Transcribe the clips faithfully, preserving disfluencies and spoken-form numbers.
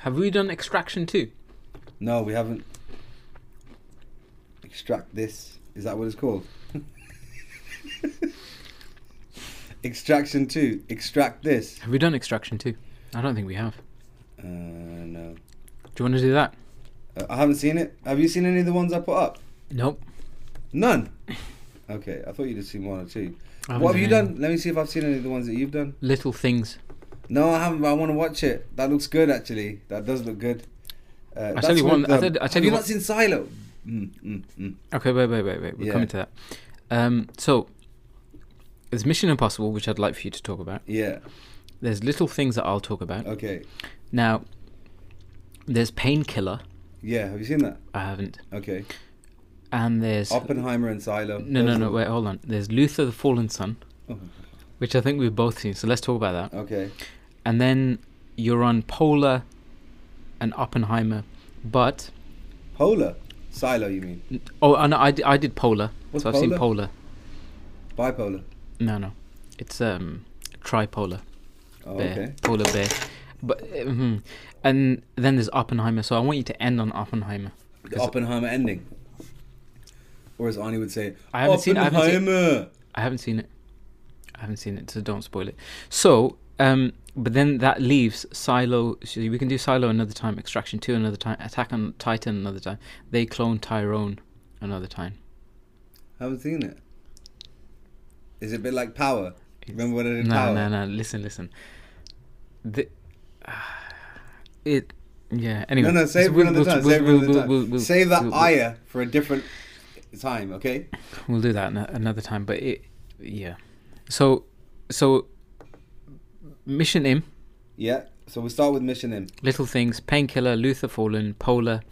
Have we done Extraction two? No, we haven't. Extract this. Is that what it's called? Extraction two. Extract this. Have we done Extraction two? I don't think we have. Uh, no. Do you want to do that? Uh, I haven't seen it. Have you seen any of the ones I put up? Nope. None? Okay, I thought you'd have seen one or two. What have you done? Let me see if I've seen any of the ones that you've done. Little Things. No, I haven't, but I want to watch it. That looks good, actually. That does look good. Uh, I tell you one. I said, I tell you what's in Silo. Mm, mm, mm. Okay, wait, wait, wait, wait. We're yeah. coming to that. Um, so, there's Mission Impossible, which I'd like for you to talk about. Yeah. There's Little Things that I'll talk about. Okay. Now, there's Painkiller. Yeah, have you seen that? I haven't. Okay. And there's Oppenheimer and Silo. No, no, no, wait, hold on. There's Luther: The Fallen Son, oh. which I think we've both seen, so let's talk about that. Okay. And then you're on Polar and Oppenheimer, but... Polar? Silo, you mean? Oh, no, I, I did Polar, What's so I've Polar? seen Polar. Bipolar? No, no. It's um, tripolar. Oh, bear, okay. Polar bear. But, mm-hmm. And then there's Oppenheimer, so I want you to end on Oppenheimer. The Oppenheimer ending? Or as Arnie would say, I haven't seen it. I haven't seen it. I haven't seen it, so don't spoil it. So, um, but then that leaves Silo. So we can do Silo another time, Extraction two another time, Attack on Titan another time, They Cloned Tyrone another time. I haven't seen it. Is it a bit like Power? Remember what I did? No, Power? no, no. Listen, listen. The, uh, it, yeah. Anyway, no, no. Save we'll, another we'll, time. We'll, save we'll, another we'll, time. We'll, save that we'll, ire for a different. time okay we'll do that another time but it yeah so so Mission Im yeah so we'll start with Mission Im Little Things, Painkiller, Luther Fallen, Polar,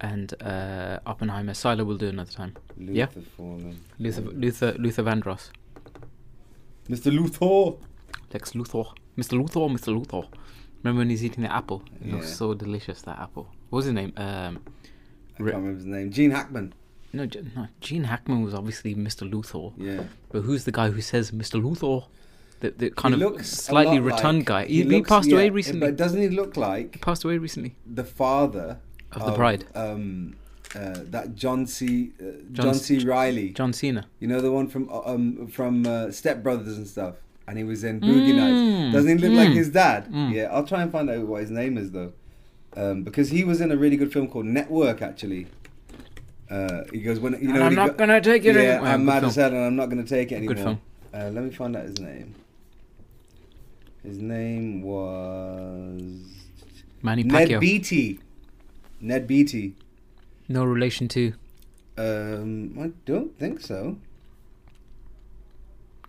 and uh, Oppenheimer. Silo we'll do another time. Luther yeah Fallen. Luther Luther Luther Vandross Mr. Luthor Lex Luthor Mr. Luthor Mr. Luthor remember when he's eating the apple? It yeah. looks so delicious, that apple. What was his name? um, I can't remember his name. Gene Hackman. No, no, Gene Hackman was obviously Mister Luthor. Yeah. But who's the guy who says Mister Luthor? The, the kind he of slightly rotund like, guy. He, he, looks, he passed yeah, away recently. But doesn't he look like... He passed away recently. The father... Of, of The Bride. Um, uh, that John C. Uh, John, John C. Reilly. John Cena. You know, the one from um, from uh, Step Brothers and stuff. And he was in Boogie mm. Nights. Doesn't he look mm. like his dad? Mm. Yeah, I'll try and find out what his name is, though. Um, because he was in a really good film called Network, actually. Uh, he goes, when you know, I'm not go- gonna take it. Yeah, anymore. I'm mad as hell, and I'm not gonna take it anymore. Good film. Uh, let me find out his name. His name was Manny Pacquiao. Ned Beatty. Ned Beatty. No relation to. Um, I don't think so.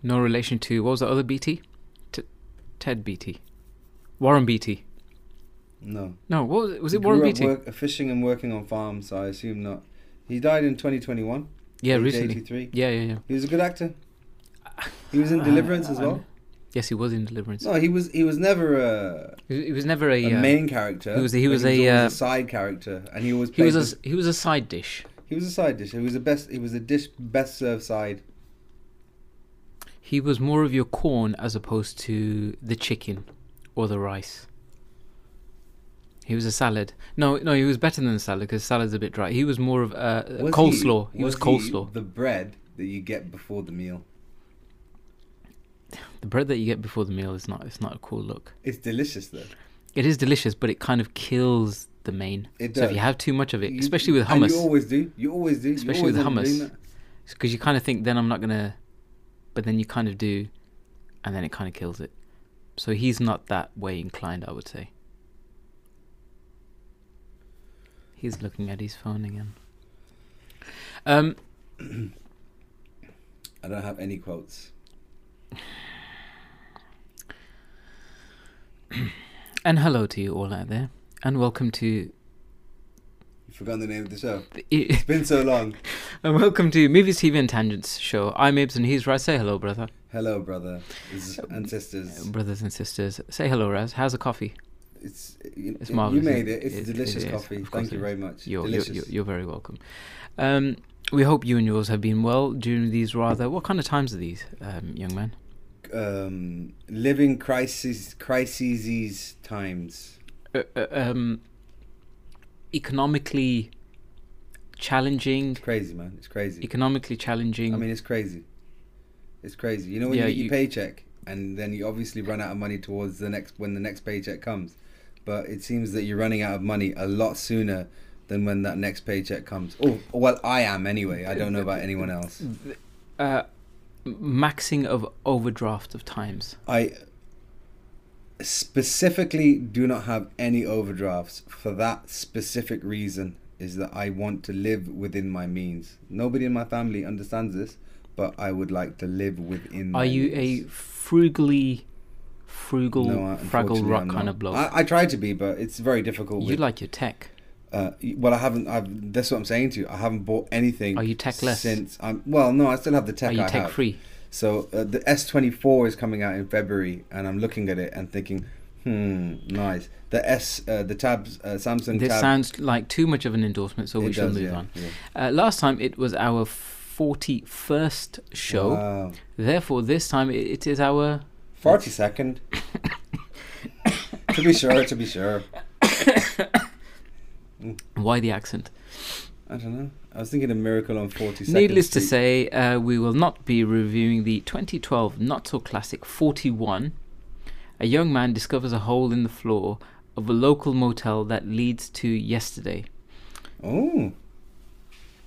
No relation to what was the other Beatty? T- Ted Beatty, Warren Beatty. No. No. What was it? Was it Warren Beatty? Work, fishing and working on farms. So I assume not. He died in twenty twenty-one. Yeah, recently. Yeah, yeah, yeah. He was a good actor. He was in Deliverance uh, as well. Yes, he was in Deliverance. No, he was. He was never a. He was never a, a uh, main character. He was. He was, he was a, uh, a side character, and he always. He was. A, he was a side dish. He was a side dish. He was a best. He was a dish best served side. He was more of your corn as opposed to the chicken, or the rice. He was a salad. No, no, he was better than a salad because salad's a bit dry. He was more of a, a was coleslaw. He, he was, was coleslaw. He the bread that you get before the meal. The bread that you get before the meal is not. It's not a cool look. It's delicious though. It is delicious, but it kind of kills the main. It does. So if you have too much of it, you, especially with hummus. And you always do. You always do. Especially always with hummus, because you kind of think, then I'm not gonna, but then you kind of do, and then it kind of kills it. So he's not that way inclined, I would say. He's looking at his phone again. Um, I don't have any quotes. And hello to you all out there. And welcome to... You forgot the name of the show. The, it's been so long. And welcome to Movies, T V and Tangents show. I'm Ibs and he's Raz. Say hello, brother. Hello, brother. And sisters. Brothers and sisters. Say hello, Raz. How's the coffee? It's, it's marvelous. You made it. It's it, a delicious it coffee. Thank you very much. You're, delicious. You're, you're very welcome. Um, we hope you and yours have been well during these rather... What kind of times are these, um, young man? Um, living crises, crises times. uh, um, economically challenging. It's crazy, man. It's crazy. Economically challenging. I mean, it's crazy. It's crazy. You know, when yeah, you get your you... paycheck and then you obviously run out of money towards the next, when the next paycheck comes. But it seems that you're running out of money a lot sooner than when that next paycheck comes. Oh, well, I am anyway. I don't know about anyone else. Uh, maxing of overdraft of times. I specifically do not have any overdrafts for that specific reason, is that I want to live within my means. Nobody in my family understands this, but I would like to live within my means. Are you a frugally... frugal, no, Fraggle Rock kind of bloke? I, I try to be, but it's very difficult. You with, like your tech. Uh, well, I haven't. I've, that's what I'm saying to you. I haven't bought anything. Are you techless? Since I'm, well, no, I still have the tech. Are you I tech have. free? So uh, the S twenty-four is coming out in February, and I'm looking at it and thinking, hmm, nice. The S, uh, the tabs, uh, Samsung. This tab. sounds like too much of an endorsement, so it we should move yeah, on. Yeah. Uh, last time it was our forty-first show. Wow. Therefore, this time it, it is our. forty-second. To be sure, to be sure. Why the accent? I don't know. I was thinking a miracle on forty-second. Needless Street. to say, uh, we will not be reviewing the twenty twelve not-so-classic forty-one. A young man discovers a hole in the floor of a local motel that leads to yesterday. Oh.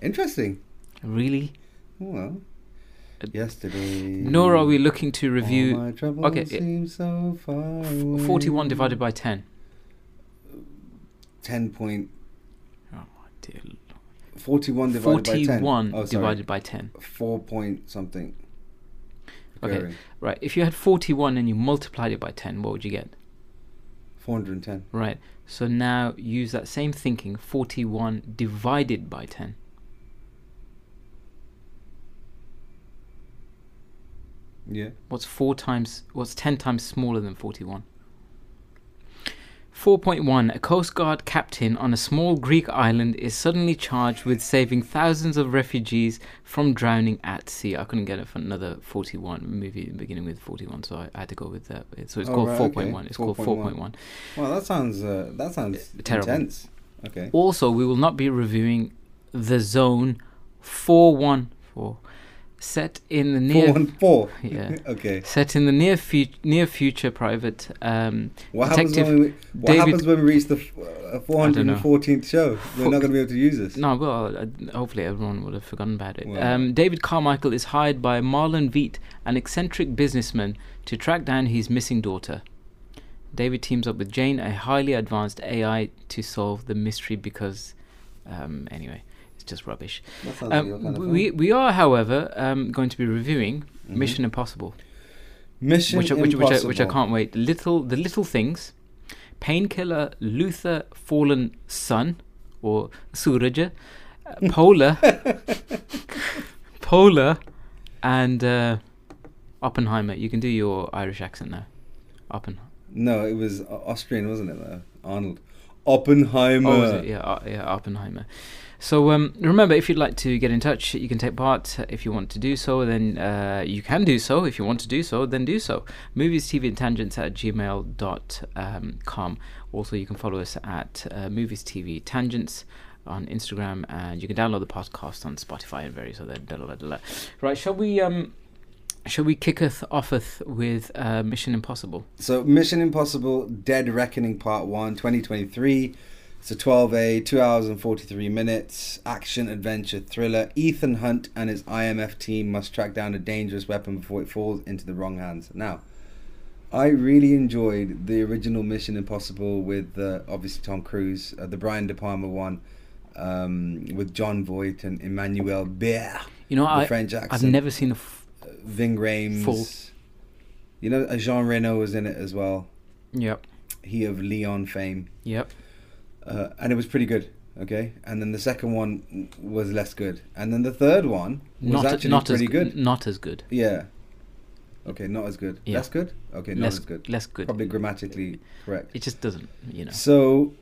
Interesting. Really? Well... yesterday. Nor are we looking to review. All my troubles okay, seem so far away. forty-one divided by ten. Ten point. Oh my dear. Forty-one divided forty-one by ten. Forty-one oh, divided by ten. Four point something. Okay, Bearing. right. If you had forty-one and you multiplied it by ten, what would you get? Four hundred and ten. Right. So now use that same thinking. Forty-one divided by ten. Yeah. What's four times? What's ten times smaller than forty-one? Four point one. A Coast Guard captain on a small Greek island is suddenly charged with saving thousands of refugees from drowning at sea. I couldn't get it for another forty-one movie beginning with forty-one, so I, I had to go with that. So it's oh, called right, four point okay. one. It's 4. called four point one. Wow, that sounds uh, that sounds uh, terrible. Intense. Okay. Also, we will not be reviewing the Zone four one four. Set in the near four one four. Yeah. Okay. Set in the near fu- near future, private um, what detective. Happens when we, what David happens when we reach the four hundred fourteenth show? We're not going to be able to use this. No, well, uh, hopefully everyone would have forgotten about it. Well. Um, David Carmichael is hired by Marlon Veet, an eccentric businessman, to track down his missing daughter. David teams up with Jane, a highly advanced A I, to solve the mystery because, um, anyway. Just rubbish. Um, kind of we we are, however, um, going to be reviewing mm-hmm. Mission Impossible. Mission which, which, Impossible, which I, which I can't wait. Little the Little Things, Painkiller, Luther: Fallen Son, or Suraja, uh, Polar, Polar, and uh, Oppenheimer. You can do your Irish accent now. Oppenheimer. No, it was Austrian, wasn't it? Though? Arnold. Oppenheimer. Oh, was it? Yeah, uh, yeah, Oppenheimer. So um, remember, if you'd like to get in touch, you can take part. If you want to do so, then uh, you can do so. If you want to do so, then do so. Movies, T V and Tangents at gmail dot com. Also, you can follow us at uh, Movies, T V, Tangents on Instagram. And you can download the podcast on Spotify and various other... Da, da, da, da, da. Right, shall we... Um, Shall we kicketh offeth with uh, Mission Impossible? So Mission Impossible Dead Reckoning Part one, twenty twenty-three. It's a twelve A, two hours and forty-three minutes, action, adventure, thriller. Ethan Hunt and his I M F team must track down a dangerous weapon before it falls into the wrong hands. Now, I really enjoyed the original Mission Impossible with uh, obviously Tom Cruise, uh, the Brian De Palma one, um, with John Voight and Emmanuel Baer. You know, I, French accent. I've never seen a... F- Ving Rhames. Full. You know, Jean Reno was in it as well. Yep. He of Leon fame. Yep. Uh, and it was pretty good, okay? And then the second one was less good. And then the third one was not, actually not pretty as, good. Not as good. Yeah. Okay, not as good. Yeah. Less good? Okay, not less, as good. Less good. Probably grammatically correct. It just doesn't, you know. So,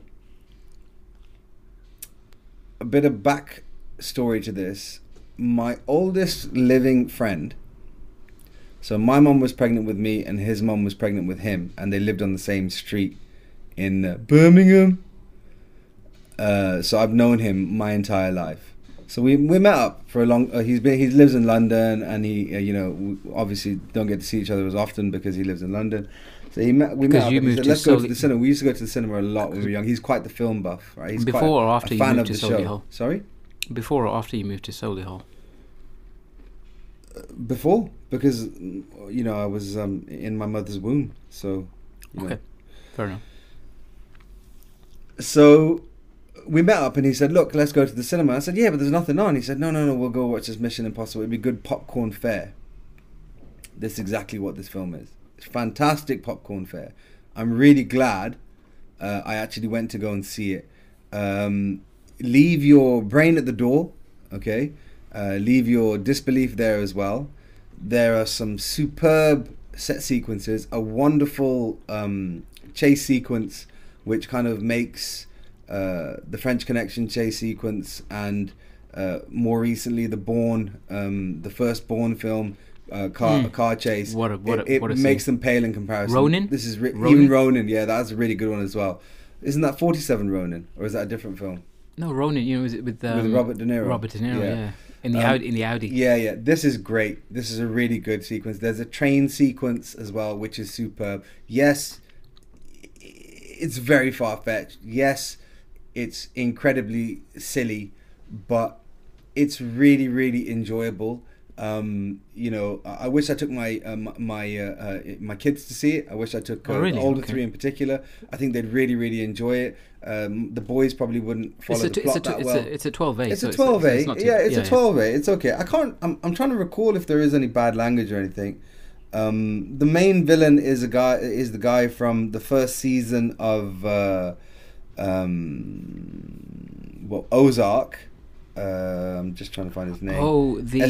a bit of backstory to this. My oldest living friend... So my mom was pregnant with me and his mom was pregnant with him and they lived on the same street in Birmingham. Uh, so I've known him my entire life. So we we met up for a long. Uh, he's been he lives in London, and he uh, you know obviously don't get to see each other as often because he lives in London. So he met we because met. You up moved and he said, Let's Soli- go to the cinema. We used to go to the cinema a lot when we were young. He's quite the film buff, right? He's before quite or after a fan you moved of to Solihull? Sorry. Before or after you moved to Solihull? Before, because you know I was um, in my mother's womb, so you okay, know. Fair enough. So we met up, and he said, "Look, let's go to the cinema." I said, "Yeah, but there's nothing on." He said, "No, no, no, we'll go watch this Mission Impossible. It'd be good popcorn fare." That's exactly what this film is. It's fantastic popcorn fare. I'm really glad uh, I actually went to go and see it. Um, leave your brain at the door, okay? Uh, leave your disbelief there as well. There are some superb set sequences, a wonderful um, chase sequence, which kind of makes uh, the French Connection chase sequence, and uh, more recently the Bourne, um, the first Bourne film, uh, car mm. car chase. What a, what a, it what a it makes them pale in comparison. Ronin. This is re- Ronin? Even Ronin. Yeah, that's a really good one as well. Isn't that forty-seven Ronin, or is that a different film? No, Ronin. You know, is it with um, with Robert De Niro? Robert De Niro. Yeah. yeah. In the um, Audi, in the Audi. Yeah, yeah. This is great. This is a really good sequence. There's a train sequence as well, which is superb. Yes, it's very far-fetched. Yes, it's incredibly silly, but it's really, really enjoyable. Um, you know, I wish I took my uh, my uh, uh, my kids to see it. I wish I took uh, oh, really? the older okay. three in particular. I think they'd really, really enjoy it. Um, the boys probably wouldn't follow t- the plot t- that it's well. A, it's a twelve A. It's so a twelve A. It's, it's too, yeah, it's yeah, a twelve A. Yeah. It's okay. I can't. I'm, I'm trying to recall if there is any bad language or anything. Um, the main villain is a guy. Is the guy from the first season of uh, um, well Ozark. Uh, I'm just trying to find his name. Oh, the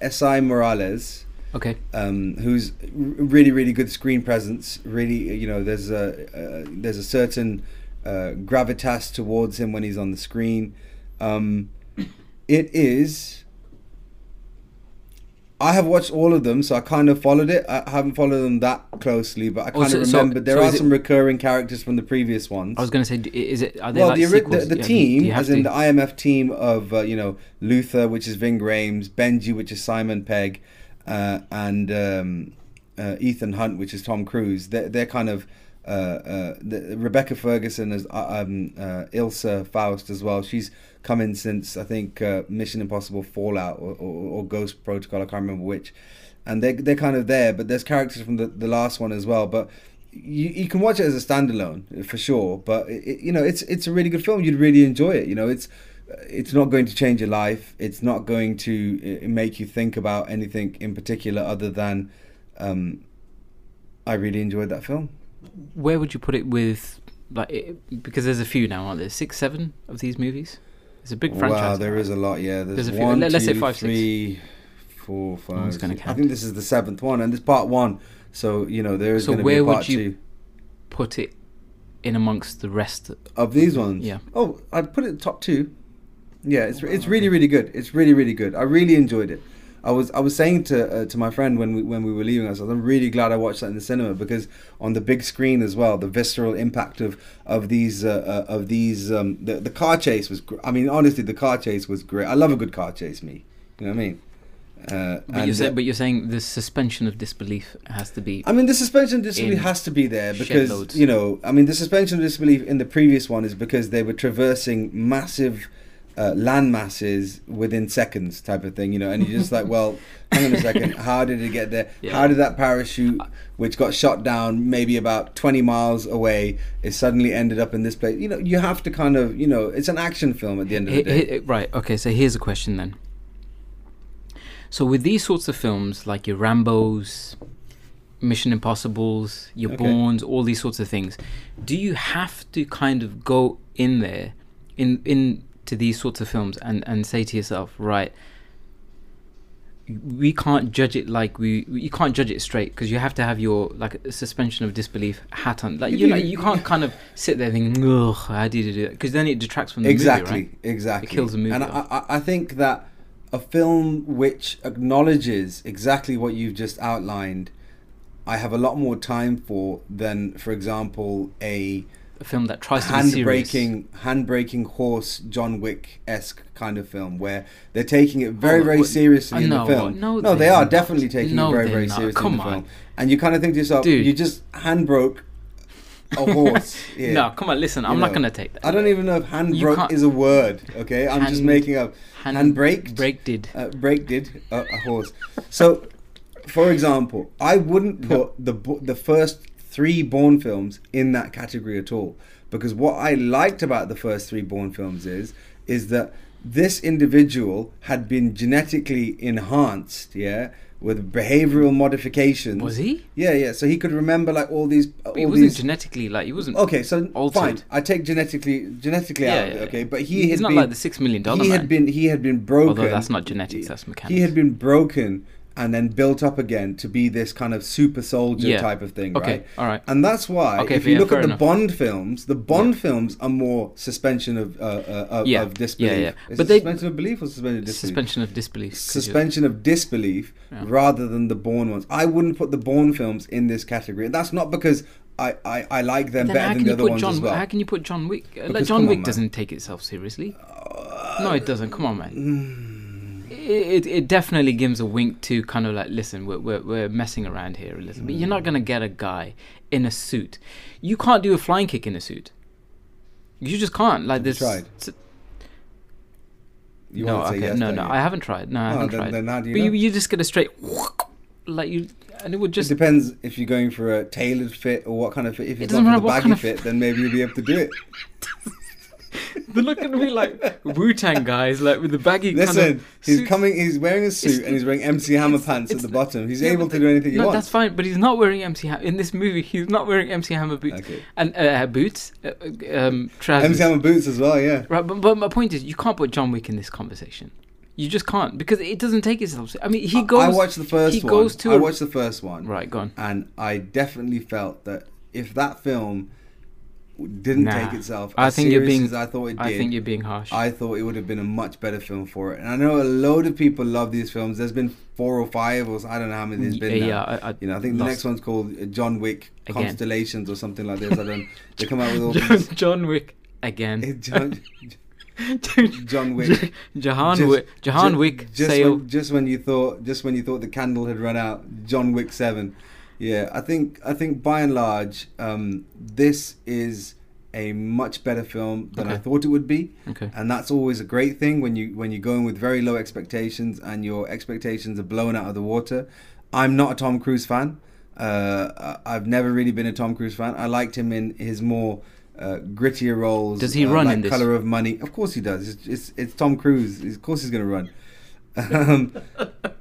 S I Morales. Okay. Um, who's really, really good screen presence. Really, you know, there's a uh, there's a certain uh, gravitas towards him when he's on the screen. Um, it is. I have watched all of them, so I kind of followed it. I haven't followed them that closely, but I kind oh, so, of remember so, there so are some it, recurring characters from the previous ones. I was going to say, is it? Are they well, like the, sequels? the the yeah, team, do you, do you as in to? the I M F team of uh, you know Luther, which is Ving Rhames, Benji, which is Simon Pegg, uh, and um, uh, Ethan Hunt, which is Tom Cruise. They're, they're kind of uh, uh, the, Rebecca Ferguson as um, uh, Ilsa Faust as well. She's come in since I think uh, Mission Impossible Fallout or, or, or Ghost Protocol, I can't remember which, and they they're kind of there, but there's characters from the, the last one as well. But you you can watch it as a standalone for sure. But it, you know it's it's a really good film. You'd really enjoy it. You know it's it's not going to change your life. It's not going to make you think about anything in particular other than um, I really enjoyed that film. Where would you put it with like it, because there's a few now, aren't there? Six, seven of these movies. It's a big franchise. Wow, there is a lot, yeah. There's, There's a few. One, Let's two, say five, three, six. four, five. Gonna count. I think this is the seventh one, and this part one. So, you know, there is so going to be a part two. So where would you two. put it in amongst the rest? Of, of these ones? Yeah. Oh, I'd put it top two. Yeah, it's oh, wow, it's really, okay. really good. It's really, really good. I really enjoyed it. I was I was saying to uh, to my friend when we when we were leaving, I said, I'm really glad I watched that in the cinema, because on the big screen as well, the visceral impact of of these uh, uh, of these um, the the car chase was. Gr- I mean, honestly, the car chase was great. I love a good car chase, me. You know what I mean? Uh, but, you're say, but you're saying the suspension of disbelief has to be. I mean, the suspension of disbelief has to be there because you know. I mean, the suspension of disbelief in the previous one is because they were traversing massive. Uh, land masses within seconds type of thing, you know, and you're just like, well, hang on a second, how did it get there? Yeah. How did that parachute, which got shot down maybe about twenty miles away, it suddenly ended up in this place? You know, you have to kind of, you know, it's an action film at the end of the day. Right, okay, so here's a question then. So with these sorts of films, like your Rambos, Mission Impossibles, your okay. Bournes, all these sorts of things, do you have to kind of go in there, in in... to these sorts of films and, and say to yourself, right, we can't judge it like we, we you can't judge it straight, because you have to have your like suspension of disbelief hat on, like you know you can't kind of sit there thinking, ugh, how did you do that? Because then it detracts from the exactly, movie, right? Exactly, it kills the movie. And I, I think that a film which acknowledges exactly what you've just outlined I have a lot more time for than, for example, a, a film that tries to be serious, hand-breaking horse John Wick-esque kind of film where they're taking it very, oh, very what, seriously uh, in no, the film. No, no they are not. definitely taking no, it very, very not. seriously Come in the on. film. And you kind of think to yourself, Dude. you just hand-broke a horse. Yeah. No, come on, listen, you I'm know. not going to take that. I don't even know if handbroke is a word, okay? I'm hand, just making up. Handbraked? Braked-ed. Uh, braked-ed uh, a horse. So, for example, I wouldn't put no. the the first three Bourne films in that category at all. Because what I liked about the first three Bourne films is, is that this individual had been genetically enhanced, yeah, with behavioral modifications. Was he? Yeah, yeah. So he could remember like all these. Uh, all he wasn't these... genetically like he wasn't. Okay, so altered. fine. I take genetically genetically yeah, out. Yeah, yeah. Okay, but he he's not been, like the six million dollar. He man. had been he had been broken. Although that's not genetics, that's mechanics. He had been broken and then built up again to be this kind of super soldier yeah. type of thing, okay. right? All right. And that's why, okay, if you yeah, look at the enough. Bond films, the Bond yeah. films are more suspension of uh, uh, of, yeah. of disbelief. Yeah, yeah. Is but it they, suspension of belief or suspension of disbelief? Suspension of disbelief. Suspension of disbelief yeah. rather than the Bourne ones. I wouldn't put the Bourne films in this category. And that's not because I, I, I like them then better than the other ones John, as well. How can you put John Wick? Because, like, John Wick on, doesn't take itself seriously. Uh, no, it doesn't. Come on, man. Mm. It, it it definitely gives a wink to kind of like, listen, we're we're, we're messing around here a little bit. You're not going to get a guy in a suit. You can't do a flying kick in a suit. You just can't. Like this. Tried. S- you no, okay, yes, no, no. You? I haven't tried. No, I haven't oh, then, tried. Then how do you but know? you you just get a straight like you, and it would just. It depends if you're going for a tailored fit or what kind of fit. If it's it not for the baggy kind of fit, then maybe you'll be able to do it. They're looking at me like Wu-Tang guys, like with the baggy. Listen, kind of he's suit. coming. He's wearing a suit it's, and he's wearing M C Hammer it's, pants it's, at the bottom. He's yeah, able to do anything he no, wants. That's fine, but he's not wearing M C Hammer in this movie. He's not wearing M C Hammer boots okay. and uh, boots, uh, um, trousers. M C Hammer boots as well, yeah. Right, but, but my point is, you can't put John Wick in this conversation. You just can't because it doesn't take itself. I mean, he goes. I watched the first. He one. goes to. I watched the first one. Right, go on. And I definitely felt that if that film. Didn't nah. take itself as I think serious you're being, as I thought it did. I think you're being harsh. I thought it would have been a much better film for it. And I know a load of people love these films. There's been four or five, or I don't know how many there's been. Yeah, now. I, I, you know, I think the next one's called John Wick again. Constellations or something like this. I don't. They come out with all John, these. John Wick again. John, John Wick. Jahan just, Wick. Jahan Wick. Just when, just when you thought, just when you thought the candle had run out, John Wick seven. Yeah, I think I think by and large, um, this is a much better film than okay. I thought it would be, okay. and that's always a great thing when you when you go in with very low expectations and your expectations are blown out of the water. I'm not a Tom Cruise fan. Uh, I've never really been a Tom Cruise fan. I liked him in his more uh, grittier roles. Does he uh, run like in this? Color of Money? Of course he does. It's it's, it's Tom Cruise. Of course he's going to run. um,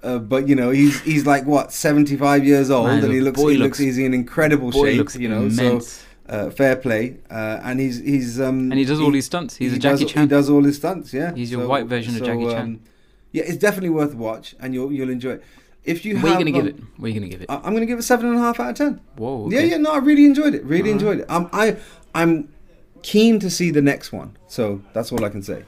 uh, but you know he's he's like what seventy-five years old, Man, and he looks he looks, looks he's in incredible shape. Looks you know, immense. so uh, fair play, uh, and he's he's um, and he does all he, his stunts. He's he a Jackie does, Chan. He does all his stunts. Yeah, he's your so, white version so, of Jackie um, Chan. Yeah, it's definitely worth a watch, and you'll you'll enjoy it. If you, what have, are you gonna um, give it? What are you gonna give it? I, I'm gonna give it seven and a half out of ten. Whoa. Okay. Yeah, yeah. No, I really enjoyed it. Really uh-huh. enjoyed it. Um, I I'm keen to see the next one. So that's all I can say.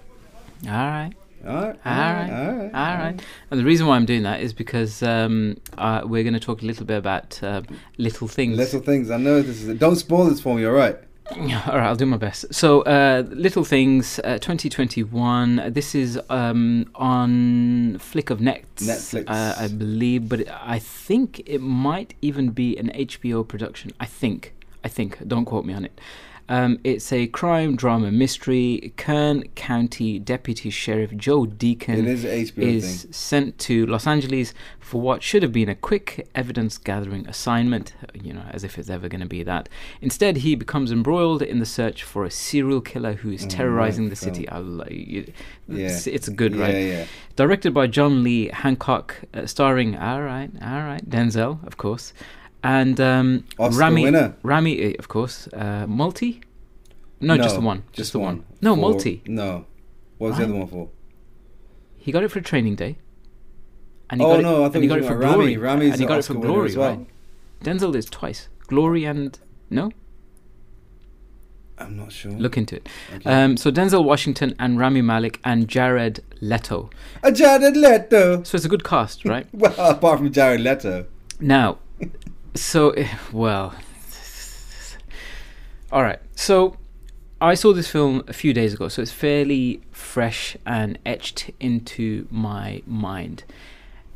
All right. All right, all right, all right, all right. All right. And the reason why I'm doing that is because um, uh, we're going to talk a little bit about uh, Little Things. Little Things. I know this is. A, don't spoil this for me. All right. All right. I'll do my best. So, uh, Little Things, uh, twenty twenty-one. This is um, on Flick of Net. Netflix, uh, I believe, but it, I think it might even be an H B O production. I think. I think. Don't quote me on it. Um, it's a crime, drama, mystery. Kern County Deputy Sheriff Joe Deacon is, is sent to Los Angeles for what should have been a quick evidence-gathering assignment, you know, as if it's ever going to be that. Instead, he becomes embroiled in the search for a serial killer who is terrorizing oh, right. the city. Oh. Allah, you, it's, yeah. it's good, yeah, right? Yeah. Directed by John Lee Hancock, uh, starring, all right, all right, Denzel, of course. And um, Rami, Rami, of course, uh, multi? No, no, just the one. Just, just the one. one. No, for, multi. No. What was right. the other one for? He got it for a training day. And he oh, got no, it, I thought he got it for Rami. Glory. Rami's and he got Oscar it for Glory, as well. Right? Denzel did twice. Glory and... No? I'm not sure. Look into it. Okay. Um, so Denzel Washington and Rami Malik and Jared Leto. Uh, Jared Leto! So it's a good cast, right? Well, apart from Jared Leto. Now... So, well, all right. So I saw this film a few days ago, so it's fairly fresh and etched into my mind.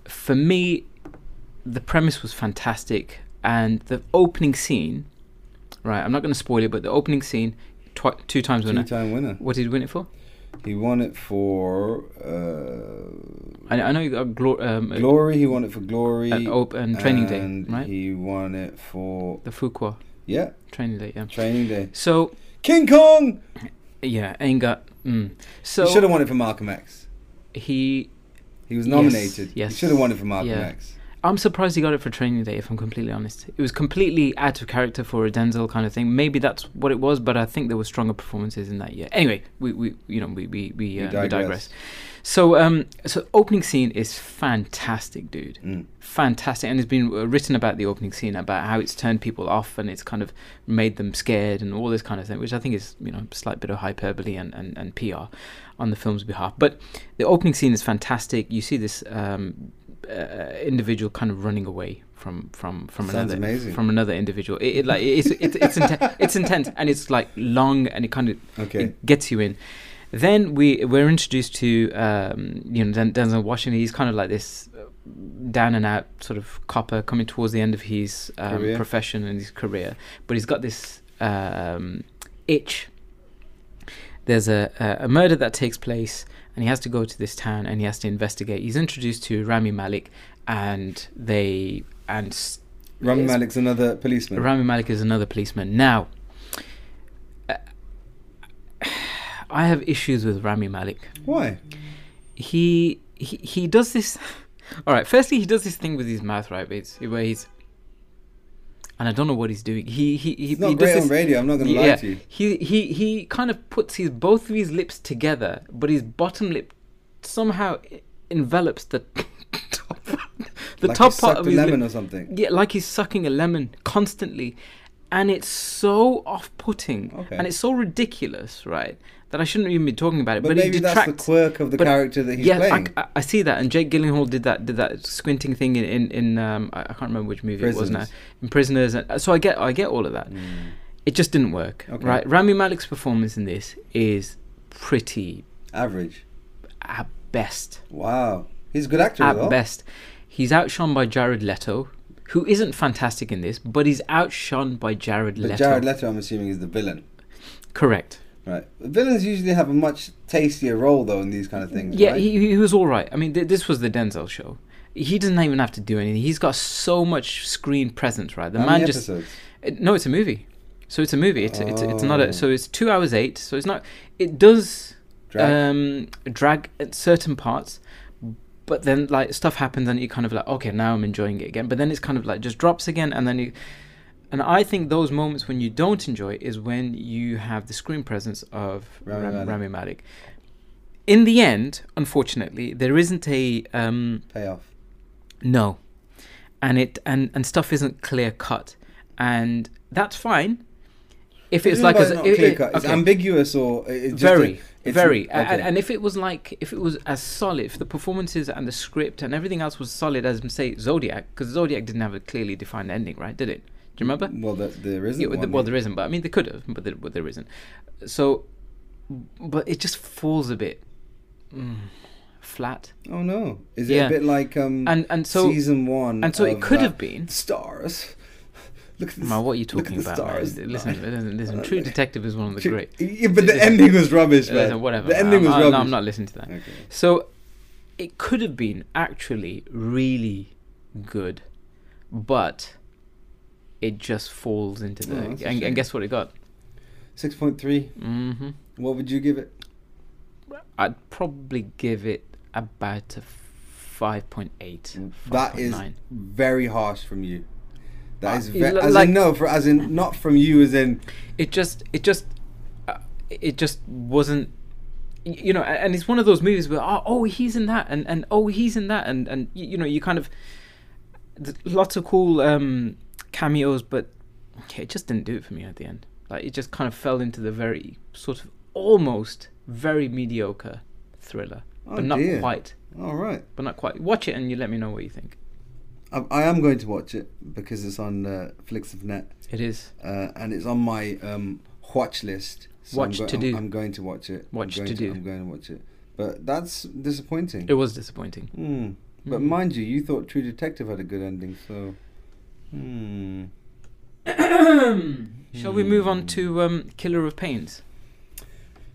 For me, the premise was fantastic, and the opening scene, right, I'm not going to spoil it, but the opening scene, twi two times winner. Two-time winner. What did he win it for? He won it for... Uh, I, I know you got glo um, Glory, he won it for Glory. And, op and Training and Day, right? He won it for... The Fuqua. Yeah. Training Day, yeah. Training Day. So... King Kong! Yeah, ain't got... Mm. So he should have won it for Malcolm X. He... He was nominated. Yes, yes. He should have won it for Malcolm yeah. X. I'm surprised he got it for Training Day, if I'm completely honest. It was completely out of character for a Denzel kind of thing. Maybe that's what it was, but I think there were stronger performances in that year. Anyway, we, we you know, we, we, we, uh, we, digress. we digress. So, um, so opening scene is fantastic, dude. Mm. Fantastic. And it's been written about the opening scene, about how it's turned people off and it's kind of made them scared and all this kind of thing, which I think is, you know, a slight bit of hyperbole and, and, and P R on the film's behalf. But the opening scene is fantastic. You see this... Um, Uh, individual kind of running away from from from Sounds another amazing. from another individual. It, it like it's it's it's, inten it's intense and it's like long and it kind of okay. it gets you in. Then we we're introduced to um, you know Denzel Washington. He's kind of like this down and out sort of copper coming towards the end of his um, profession and his career, but he's got this um, itch. There's a, a, a murder that takes place. And he has to go to this town and he has to investigate. He's introduced to Rami Malik, and they and Rami Malik's another policeman. Rami Malik is another policeman. Now, uh, I have issues with Rami Malik. Why? He he he does this. All right. Firstly, he does this thing with his mouth, right? It's where he's. And I don't know what he's doing. He he he. It's not he great this, on radio. I'm not going to lie yeah, to you. He he he kind of puts his both of his lips together, but his bottom lip somehow envelops the top, the like top part of his a lemon lip. or something. Yeah, like he's sucking a lemon constantly, and it's so off-putting okay. and it's so ridiculous, right? That I shouldn't even be talking about it. But, but maybe it detracts, that's the quirk of the but, character that he's yeah, playing. I, I see that. And Jake Gyllenhaal did that did that squinting thing in in, in um, I, I can't remember which movie Prisons. it was now. In Prisoners. And, so I get I get all of that. Mm. It just didn't work, okay. right? Rami Malek's performance in this is pretty average at best. Wow, he's a good actor at as well. best. He's outshone by Jared Leto, who isn't fantastic in this, but he's outshone by Jared Leto. But Jared Leto, I'm assuming, is the villain. Correct. Right. Villains usually have a much tastier role, though, in these kind of things. Yeah, right? he, he was all right. I mean, th this was the Denzel show. He doesn't even have to do anything. He's got so much screen presence, right? The How man many just episodes? It, no, it's a movie. So it's a movie. It's oh. it's it's not a. So it's two hours eight. So it's not. It does drag, um, drag at certain parts, but then like stuff happens, and you kind of like, okay, now I'm enjoying it again. But then it's kind of like just drops again, and then you. And I think those moments when you don't enjoy it is when you have the screen presence of Rami, Ram, Malik. Rami Malik. In the end, unfortunately, there isn't a um, payoff. No, and it and and stuff isn't clear cut, and that's fine. If it's like as, it's, not it, clear cut. It's okay. ambiguous or it's just very. A, It's Very, okay. and, and if it was like, if it was as solid, if the performances and the script and everything else was solid as, say, Zodiac, because Zodiac didn't have a clearly defined ending, right, did it? Do you remember? Well, there, there isn't yeah, one, the, Well, there isn't, but I mean, they could have, but there, but there isn't. So, but it just falls a bit mm, flat. Oh, no. Is it yeah. a bit like um, and, and so, season one? And so it could have been. Stars. Look at this, Ma, what are you talking about? Stars. Man? Listen, listen, listen. True know. Detective is one of the great. Yeah, but the listen, ending was rubbish, man. Listen, whatever. The ending I'm, was I'm, rubbish. No, I'm not listening to that. Okay. So it could have been actually really good, but it just falls into the... Oh, and, and guess what it got? six point three. Mm-hmm. What would you give it? I'd probably give it about a five point eight. That is very harsh from you. That is very, as like, in no, for, as in not from you, as in it just, it just, uh, it just wasn't, you know. And it's one of those movies where oh, oh he's in that, and and oh he's in that, and and you know you kind of lots of cool um, cameos, but okay, it just didn't do it for me at the end. Like it just kind of fell into the very sort of almost very mediocre thriller, oh, but not dear. quite. All right, but not quite. Watch it and you let me know what you think. I, I am going to watch it because it's on uh, Flicks of Net. It is. Uh, and it's on my um, watch list. So watch I'm go- to do. I'm, I'm going to watch it. Watch to, to do. I'm going to watch it. But that's disappointing. It was disappointing. Mm. But mm. mind you, you thought True Detective had a good ending, so... Hmm. Shall we move on to um, Killer of Pains?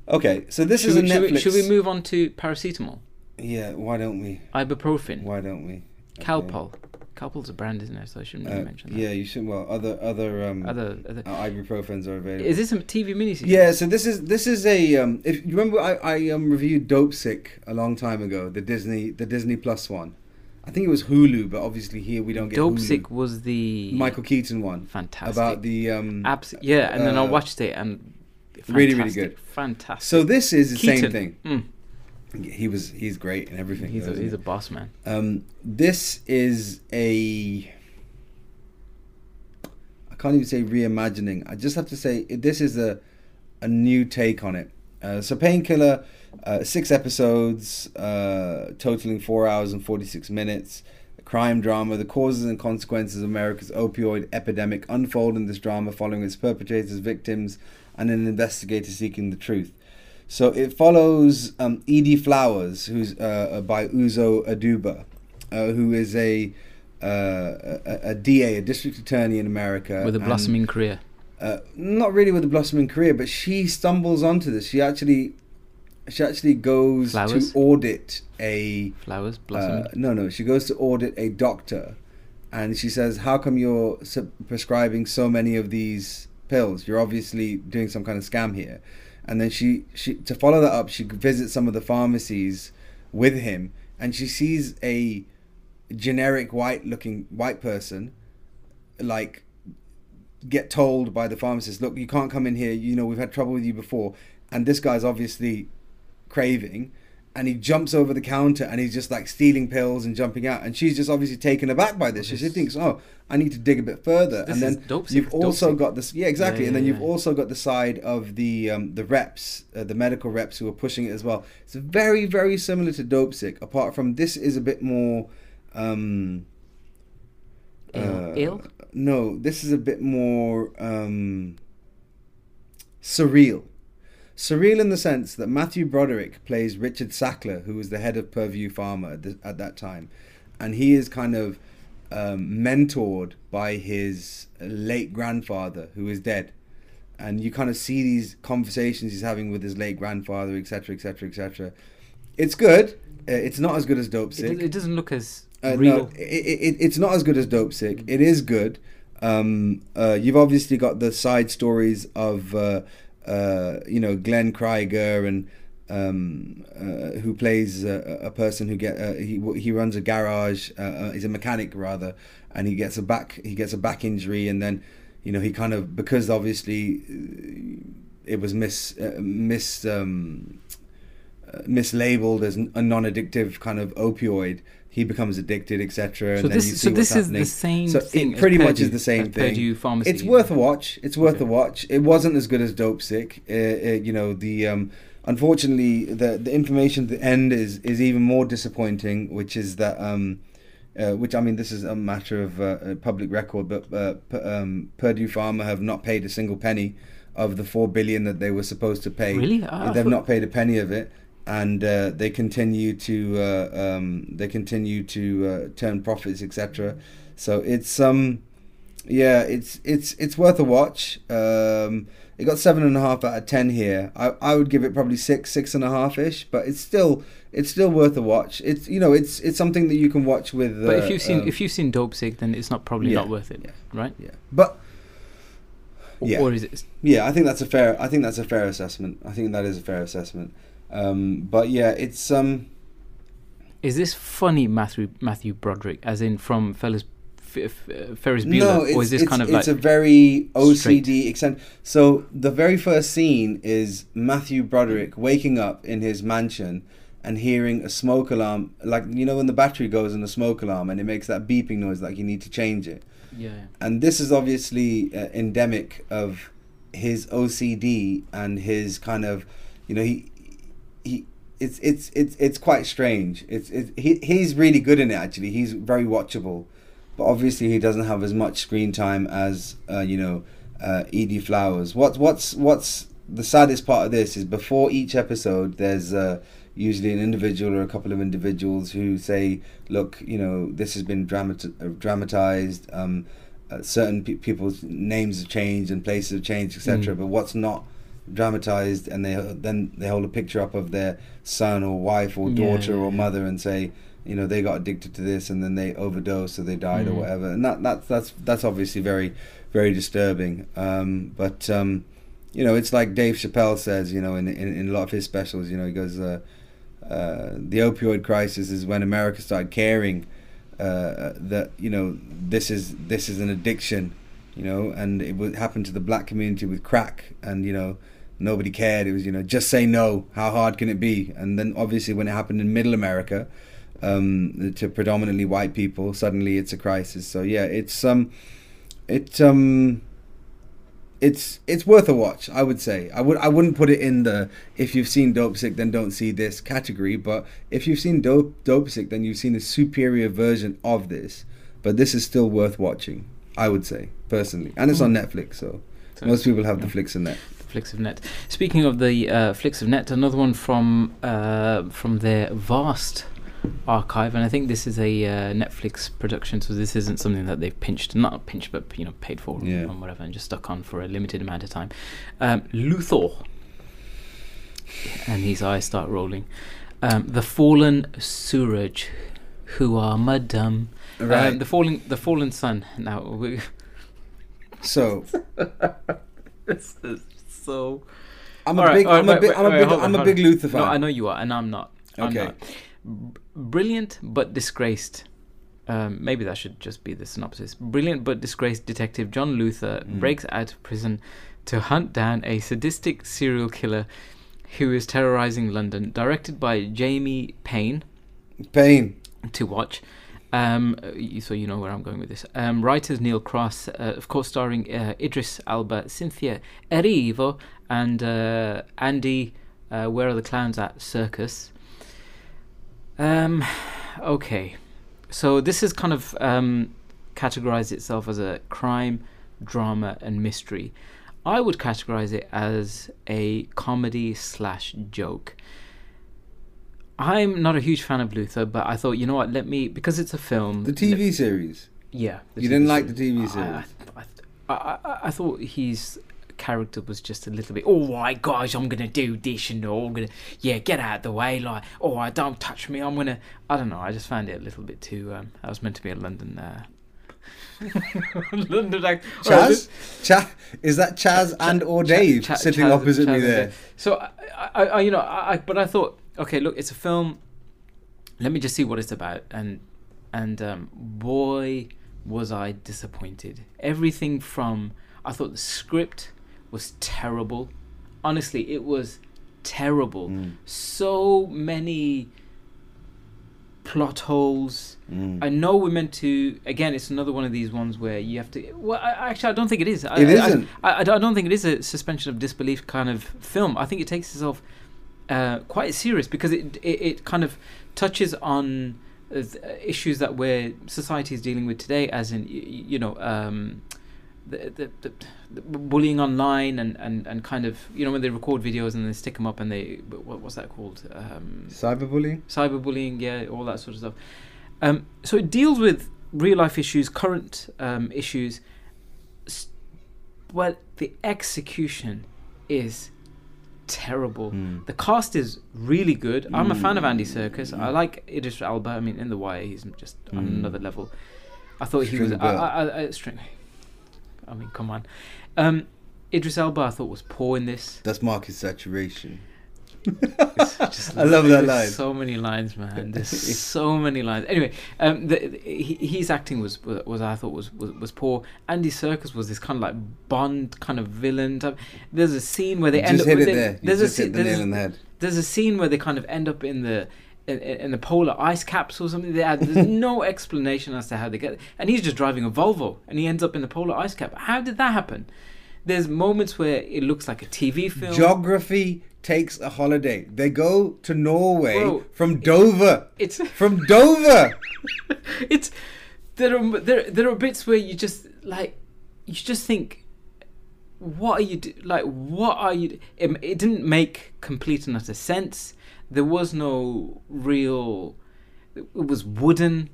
Okay, so this should is we, a Netflix... Should we, should we move on to paracetamol? Yeah, why don't we? Ibuprofen. Why don't we? Calpol. Okay. Calpol's a brand, isn't it? So I shouldn't really uh, mention that. Yeah, you should. Well, other other um, other, other uh, ibuprofens are available. Is this a T V miniseries? Yeah. So this is this is a. Um, if you remember, I I um, reviewed Dope Sick a long time ago. The Disney the Disney Plus one. I think it was Hulu, but obviously here we don't get Dope Hulu. Sick was the Michael Keaton one. Fantastic. About the um. Abs- yeah, and uh, then I watched it and. Really, really good. Fantastic. So this is the Keaton. Same thing. Mm. He was he's great and everything. He's, though, a, he's he? a boss man. Um, this is a I can't even say reimagining. I just have to say this is a a new take on it. Uh, so Painkiller, uh, six episodes, uh, totaling four hours and forty six minutes. A crime drama. The causes and consequences of America's opioid epidemic unfold in this drama, following its perpetrators, victims, and an investigator seeking the truth. So it follows um, Edie Flowers, who's uh, by Uzo Aduba, uh, who is a, uh, a a D A, a district attorney in America. With a blossoming and, career. Uh, not really with a blossoming career, but she stumbles onto this. She actually she actually goes Flowers? to audit a... Flowers? Blossoming? Uh, no, no. She goes to audit a doctor, and she says, how come you're prescribing so many of these pills? You're obviously doing some kind of scam here. And then she, she to follow that up, she visits some of the pharmacies with him, and she sees a generic white-looking white person, like, get told by the pharmacist, look, you can't come in here. You know, we've had trouble with you before. And this guy's obviously craving, and he jumps over the counter, and he's just, like, stealing pills and jumping out. And she's just obviously taken aback by this. She thinks, oh, I need to dig a bit further. This and then dope you've dope also dope got this. Yeah, exactly. Yeah, yeah, and then you've yeah. also got the side of the um, the reps, uh, the medical reps who are pushing it as well. It's very, very similar to Dope Sick, apart from this is a bit more... Um, Ill? Uh, Ill? No, this is a bit more um, surreal. Surreal in the sense that Matthew Broderick plays Richard Sackler, who was the head of Purdue Pharma at, the, at that time. And he is kind of... Um, mentored by his late grandfather, who is dead, and you kind of see these conversations he's having with his late grandfather, etc, etc, et cetera. It's good. It's not as good as Dope Sick. It, it doesn't look as uh, real. No, it, it, it's not as good as Dope Sick. It is good. Um, uh, you've obviously got the side stories of uh, uh, you know Glenn Krieger and um uh, who plays a, a person who get uh, he he runs a garage uh, uh, he's a mechanic rather, and he gets a back he gets a back injury, and then you know he kind of, because obviously it was mis uh, mis um uh, mislabeled as a non-addictive kind of opioid, he becomes addicted, etc. So and this, then you so see this is happening. the same so thing it pretty Purdue, much is the same thing Purdue Pharmacy. It's worth a watch. It's worth okay. a watch it wasn't as good as Dope Sick. Uh, uh, you know the um Unfortunately, the the information at the end is, is even more disappointing, which is that, um, uh, which I mean, this is a matter of uh, public record, but uh, P- um, Purdue Pharma have not paid a single penny of the four billion that they were supposed to pay. Really? Oh, They've not paid a penny of it, and uh, they continue to uh, um, they continue to uh, turn profits, et cetera. So it's um, yeah, it's it's it's worth a watch. Um, It got seven and a half out of ten here. I, I would give it probably six, six and a half ish, but it's still it's still worth a watch. It's you know it's it's something that you can watch with. Uh, but if you've seen um, if you've seen Dope Sick, then it's not probably yeah, not worth it, yeah, right? Yeah, but or, yeah. or is it? Yeah, I think that's a fair. I think that's a fair assessment. I think that is a fair assessment. Um, but yeah, it's um. Is this funny, Matthew Matthew Broderick, as in from Fellas? Ferris Bueller, no, it's, or is this it's, kind of it's like a very O C D extent. So the very first scene is Matthew Broderick waking up in his mansion and hearing a smoke alarm, like you know when the battery goes in the smoke alarm and it makes that beeping noise, like you need to change it. Yeah. And this is obviously uh, endemic of his O C D and his kind of, you know, he he. It's it's it's it's quite strange. It's it he he's really good in it actually. He's very watchable. but obviously he doesn't have as much screen time as uh, you know uh, Edie Flowers. What what's what's the saddest part of this is before each episode, there's uh, usually an individual or a couple of individuals who say, "Look, you know, this has been dramat- dramatized. Um, uh, certain pe- people's names have changed and places have changed, et cetera" Mm. But what's not dramatized, and they then they hold a picture up of their son or wife or daughter yeah, yeah, or yeah. mother and say, you know, they got addicted to this and then they overdosed, so they died mm. or whatever. And that, that that's that's obviously very, very disturbing. Um, but um, you know, it's like Dave Chappelle says, you know, in in, in a lot of his specials, you know, he goes, uh, uh, the opioid crisis is when America started caring uh, that you know this is this is an addiction, you know, and it would happen to the black community with crack, and you know. Nobody cared. It was, you know, just say no. How hard can it be? And then obviously when it happened in middle America um, to predominantly white people, suddenly it's a crisis. So yeah, it's um, it, um, it's it's worth a watch, I would say. I, would, I wouldn't put it in the if you've seen Dope Sick then don't see this category, but if you've seen Dope, Dope Sick then you've seen a superior version of this. But this is still worth watching, I would say, personally. And it's on Netflix, so, so most people have yeah. the flicks in there. Flicks of Net. Speaking of the uh, Flicks of Net, another one from uh, from their vast archive, and I think this is a uh, Netflix production, so this isn't something that they've pinched, not pinched, but you know, paid for yeah. and whatever, and just stuck on for a limited amount of time. Um, Luther, and his eyes start rolling. Um, the Fallen Suraj, who are madam, right. um, the falling, the fallen son. Now, we so. this is So, I'm a big, I'm a big, I'm a big Luther fan. No, I know you are, and I'm not. I'm okay. Not. B- brilliant but disgraced. Um, maybe that should just be the synopsis. Brilliant but disgraced detective John Luther mm. breaks out of prison to hunt down a sadistic serial killer who is terrorizing London. Directed by Jamie Payne. Payne. To watch. Um, so you know where I'm going with this. Um, writers Neil Cross, uh, of course, starring uh, Idris Elba, Cynthia Erivo, and uh, Andy. Uh, where are the clowns at? Circus. Um, okay, so this has kind of um, categorized itself as a crime, drama, and mystery. I would categorize it as a comedy slash joke. I'm not a huge fan of Luther, but I thought, you know what, let me... Because it's a film... The T V let, series? Yeah. You didn't like the T V series? I, I, I, I, I thought his character was just a little bit, all right, guys, I'm going to do this and all. I'm going to... Yeah, get out of the way. Like, all right, don't touch me. I'm going to... I don't know. I just found it a little bit too... Um, I was meant to be a London... Uh, London act. Chaz? Chaz? Is that Chaz, Chaz and or Dave Chaz, Chaz, sitting Chaz, opposite Chaz me there? So, I, I, I, you know, I, I, but I thought... Okay, look, it's a film. Let me just see what it's about. And and um, boy, was I disappointed. Everything from... I thought the script was terrible. Honestly, it was terrible. Mm. So many plot holes. Mm. I know we're meant to... Again, it's another one of these ones where you have to... Well, I, actually, I don't think it is. It I, isn't. I, I, I don't think it is a suspension of disbelief kind of film. I think it takes itself... Uh, quite serious, because it, it it kind of touches on uh, issues that we're society is dealing with today, as in you, you know um, the, the, the, the bullying online and, and, and kind of you know when they record videos and they stick them up and they what what's that called um, cyberbullying cyberbullying yeah all that sort of stuff. Um, so it deals with real life issues, current um, issues. Well, the execution is. Terrible. Mm. The cast is really good. I'm mm. a fan of Andy Serkis. Mm. I like Idris Elba. I mean, in The Wire, he's just mm. on another level. I thought string he was. I, I, I, string. I mean, come on. Um, Idris Elba, I thought was poor in this. That's market saturation. Just, I love that line. So many lines, man. There's so many lines. Anyway, um, the, the, his acting was was I thought was, was was poor. Andy Serkis was this kind of like Bond kind of villain type. There's a scene where they you end just up. Hit it they, there. There's you a just hit the nail on the head. There's a scene where they kind of end up in the in, in the polar ice caps or something. They had, there's no explanation as to how they get. And he's just driving a Volvo, and he ends up in the polar ice cap. How did that happen? There's moments where it looks like a T V film. Geography takes a holiday. They go to Norway Whoa, from Dover. It's from Dover. It's there are there there are bits where you just like you just think, what are you do- like? What are you? Do- it, it didn't make complete and utter sense. There was no real. It was wooden.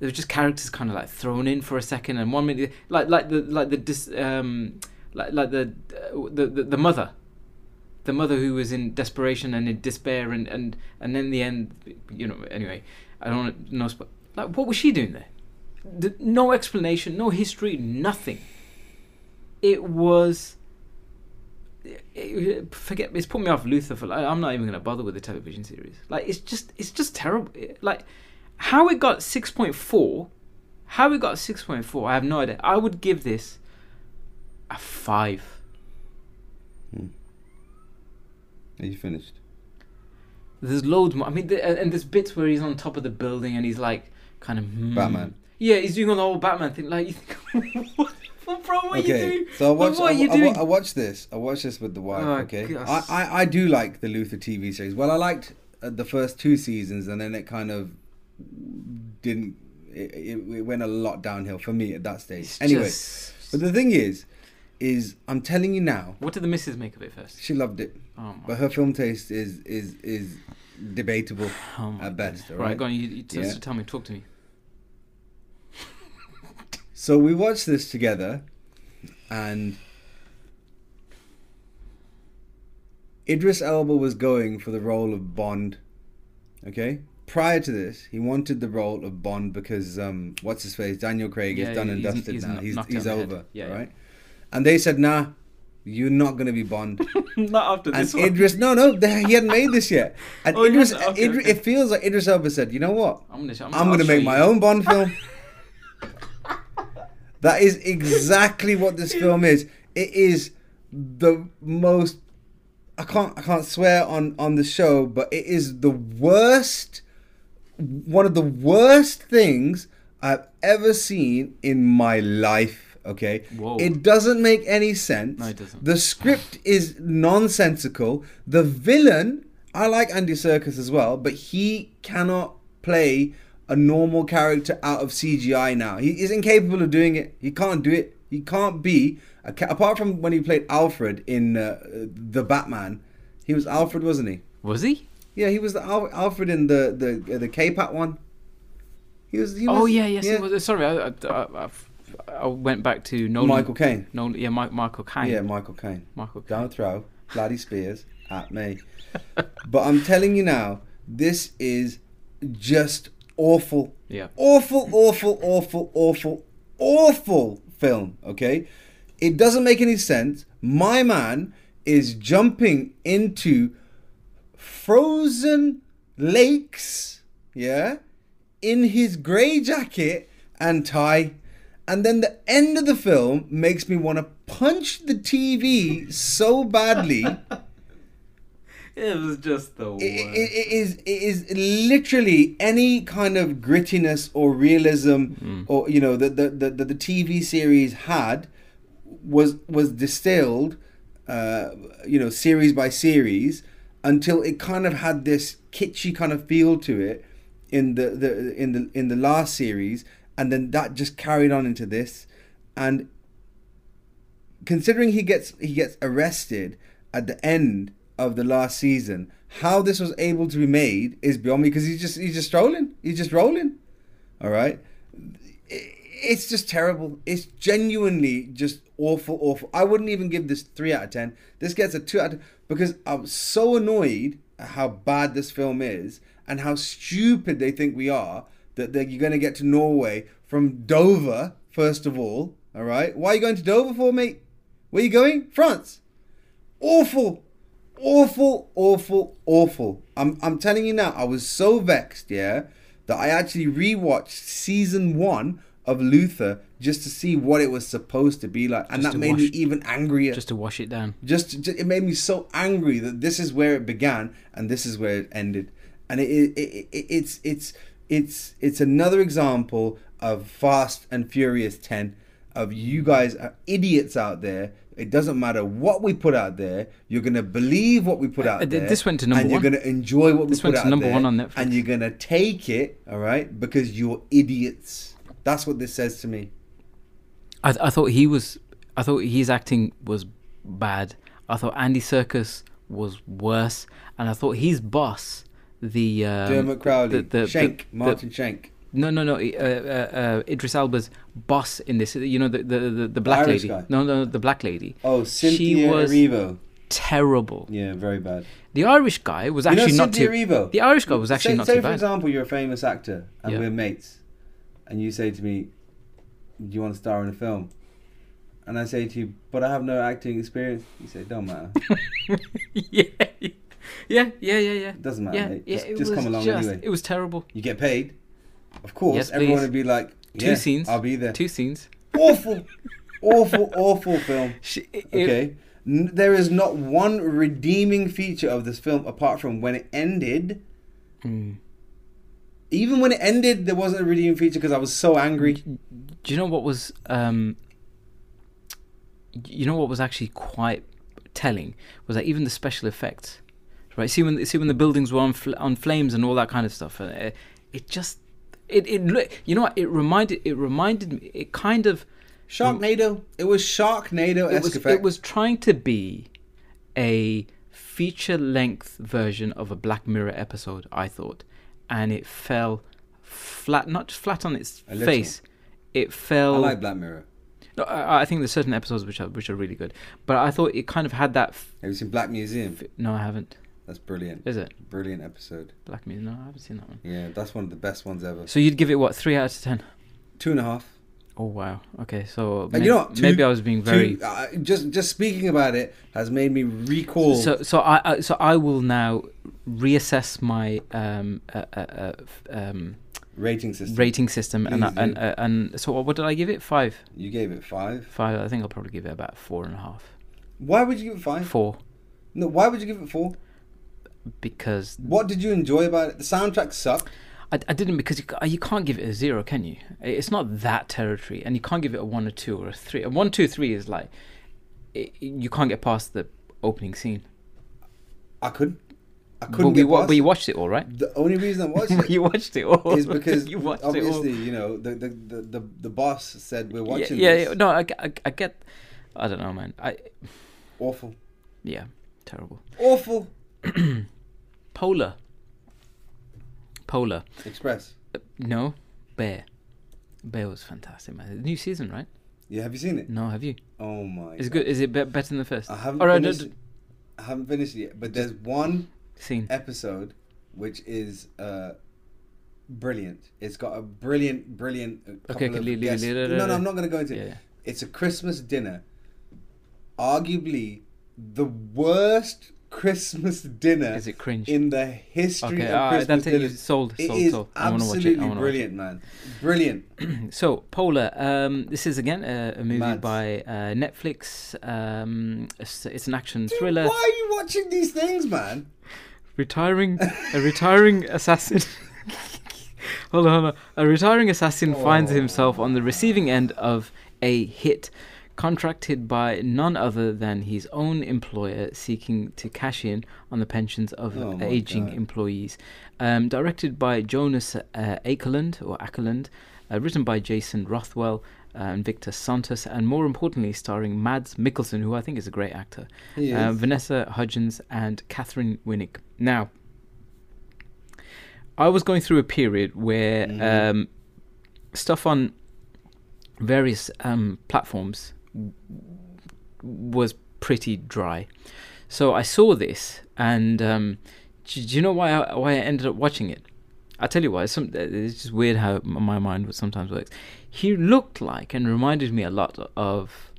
There were just characters kind of like thrown in for a second, and one minute, like like the like the dis, um like like the, uh, the the the mother, the mother who was in desperation and in despair, and and and in the end, you know. Anyway, I don't know. Like, what was she doing there? The, no explanation, no history, nothing. It was. It, it, forget it's put me off Luther for. Like, I'm not even going to bother with the television series. Like it's just it's just terrible. It, like how it got six point four, how it got six point four, I have no idea. I would give this a five. Hmm. Are you finished? There's loads more. I mean, the, and there's bits where he's on top of the building and he's like kind of mm. Batman. Yeah, he's doing all the old Batman thing. Like, you think, what, bro, what okay. are you doing? So I watched, like, I, you I, doing? I, I watched this. I watched this with the wife, oh, okay? I, I, I do like the Luther T V series. Well, I liked uh, the first two seasons, and then it kind of didn't... It, it, it went a lot downhill for me at that stage. It's anyway, just... but the thing is, is I'm telling you now... What did the missus make of it first? She loved it. Oh but her God. film taste is is is debatable oh at best. All right? right, go on. You, you t- yeah. Tell me. Talk to me. So we watched this together, and Idris Elba was going for the role of Bond, okay? Prior to this, he wanted the role of Bond because, um, what's his face, Daniel Craig yeah, is done and dusted he's now. He's, he's over, yeah, right? Yeah. And they said, nah, you're not going to be Bond. Not after this and one. Idris, no, no, they, he hadn't made this yet. And oh, Idris, okay, Idris okay. it feels like Idris Elba said, you know what? I'm going I'm I'm to make you. my own Bond film. That is exactly what this film is. It is the most... I can't I can't swear on, on the show, but it is the worst... One of the worst things I've ever seen in my life, okay? Whoa. It doesn't make any sense. No, it doesn't. The script is nonsensical. The villain... I like Andy Serkis as well, but he cannot play... a normal character out of C G I now. He is incapable of doing it. He can't do it. He can't be... A ca- apart from when he played Alfred in uh, The Batman, he was Alfred, wasn't he? Was he? Yeah, he was the Al- Alfred in the the, uh, the K-Pat one. He was... He was oh, yeah, yes. Yeah. He was. Sorry, I, I, I, I went back to... Nolan. Michael Caine. Nolan, yeah, Mike, Michael Caine. Yeah, Michael Caine. Michael Caine. Down throw, bloody spears at me. But I'm telling you now, this is just... Awful, yeah. awful, awful, awful, awful, awful film, okay? It doesn't make any sense. My man is jumping into frozen lakes, yeah, in his grey jacket and tie. And then the end of the film makes me want to punch the T V so badly. It was just the worst. It, it, it, is, it is literally any kind of grittiness or realism mm. or, you know, that the, the, the T V series had was was distilled, uh, you know, series by series until it kind of had this kitschy kind of feel to it in the, the in the in the last series. And then that just carried on into this. And considering he gets he gets arrested at the end of the last season, how this was able to be made is beyond me, because he's just he's just rolling, he's just rolling. All right, it's just terrible. It's genuinely just awful, awful. I wouldn't even give this three out of ten. This gets a two out of ten because I'm so annoyed at how bad this film is and how stupid they think we are that you're going to get to Norway from Dover first of all. All right, why are you going to Dover for, mate? Where are you going? France. Awful. Awful, awful, awful. I'm I'm telling you now, I was so vexed, yeah, that I actually rewatched season one of Luther just to see what it was supposed to be like. And just that made wash, me even angrier. Just to wash it down. Just, just It made me so angry that this is where it began and this is where it ended. And it, it, it, it it's it's it's it's another example of Fast and Furious ten, of you guys are idiots out there. It doesn't matter what we put out there. You're going to believe what we put out uh, there. This went to number and one. And you're going to enjoy what this we put out there. This went to number one on Netflix. And you're going to take it, all right, because you're idiots. That's what this says to me. I, th- I thought he was. I thought his acting was bad. I thought Andy Serkis was worse, and I thought his boss, the um, Dermot Crowley, the, the, Schenk, the, Martin the, Schenk. No, no, no. Uh, uh, uh, Idris Elba's boss in this, you know, the the the, the black Irish lady. Guy. No, no, the black lady. Oh, Cynthia Erivo. Terrible. Yeah, very bad. The Irish guy was actually you know, not too. Erivo. The Irish guy was actually say, not say too bad. Say, for example, you're a famous actor, and yeah. we're mates, and you say to me, "Do you want to star in a film?" And I say to you, "But I have no acting experience." You say, "Don't matter." yeah. Yeah, yeah, yeah, yeah. It doesn't matter, yeah, mate. Just, yeah, just come along just, anyway. It was terrible. You get paid. Of course, yes, everyone please. Would be like, yeah, two scenes. I'll be there. Two scenes. Awful, awful, awful film. She, it, okay. N- there is not one redeeming feature of this film apart from when it ended. Mm. Even when it ended, there wasn't a redeeming feature because I was so angry. Do you know what was... Um, you know what was actually quite telling was that even the special effects... Right, see when see when the buildings were on fl- on flames and all that kind of stuff. It, it just, it it look, you know what? It reminded it reminded me. It kind of Sharknado. Re- it was Sharknado-esque. It was, it was trying to be a feature length version of a Black Mirror episode, I thought, and it fell flat. Not just flat on its a face. Little. It fell. I like Black Mirror. No, I, I think there's certain episodes which are which are really good, but I thought it kind of had that. F- Have you seen Black Museum? F- no, I haven't. That's brilliant. Is it? Brilliant episode. Black Mirror. No, I haven't seen that one. Yeah, that's one of the best ones ever. So you'd give it what? Three out of ten? Two and a half. Oh, wow. Okay, so may- you know what, two, maybe I was being very... Two, uh, just just speaking about it has made me recall... So so I uh, so I will now reassess my um, uh, uh, um, rating system. Rating system. Please, and I, and, uh, and so what did I give it? Five? You gave it five. Five. I think I'll probably give it about four and a half. Why would you give it five? Four. No, why would you give it four? Because what did you enjoy about it? The soundtrack sucked. I, I didn't because you, you can't give it a zero, can you? It's not that territory, and you can't give it a one or two or a three. A one, two, three is like it, you can't get past the opening scene. I couldn't. I couldn't. But, get we, past but you watched it all, right? The only reason I watched it, you watched it all, is because you watched obviously it all. You know the the, the the the boss said we're watching. Yeah, yeah, this. yeah no, I, I, I get. I don't know, man. I awful. Yeah, terrible. Awful. Polar. Polar. Express. Uh, no, Bear. Bear was fantastic, man. New season, right? Yeah, have you seen it? No, have you? Oh my. Is it good? Is it be- better than the first? I haven't. Or finished, I, don't, I haven't finished it yet, but there's one scene episode which is uh, brilliant. It's got a brilliant, brilliant. Okay, okay. Li- li- li- li- li- no, no, I'm not going to go into yeah, it. Yeah. It's a Christmas dinner, arguably the worst Christmas dinner is it cringe? In the history okay, of uh, Christmas dinner. Sold, sold, it is sold. Absolutely I it. I brilliant, man. Brilliant. So, Polar. Um, this is again a, a movie Mads. by uh, Netflix. Um, it's, it's an action Dude, thriller. Why are you watching these things, man? Retiring, a retiring assassin. hold on, hold on. A retiring assassin oh. finds himself on the receiving end of a hit. Contracted by none other than his own employer, seeking to cash in on the pensions of oh aging God. employees. Um, directed by Jonas uh, Akerlund, or Akerlund, uh, written by Jason Rothwell uh, and Victor Santos, and more importantly, starring Mads Mikkelsen, who I think is a great actor, uh, Vanessa Hudgens, and Catherine Winnick. Now, I was going through a period where mm. um, stuff on various um, platforms was pretty dry, so I saw this, and um, do you know why I, why I ended up watching it? I'll tell you why. It's, some, it's just weird how my mind sometimes works. He looked like and reminded me a lot of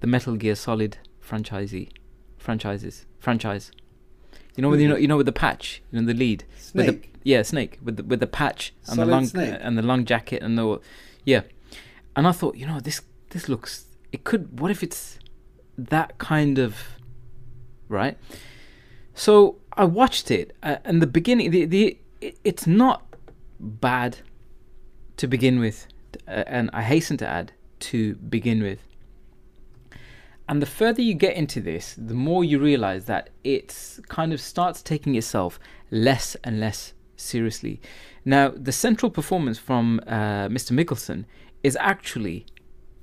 the Metal Gear Solid franchisee, franchises, franchise. You know, with you know, you know, with the patch, you know, the lead, Snake. With the, yeah, Snake, with the, with the patch and Solid the long Snake. and the long jacket and the yeah, and I thought, you know, this this looks. It could, what if it's that kind of, right? So I watched it, uh, and the beginning, the, the it, it's not bad to begin with, uh, and I hasten to add, to begin with. And the further you get into this, the more you realize that it's kind of starts taking itself less and less seriously. Now, the central performance from uh, Mister Mickelson is actually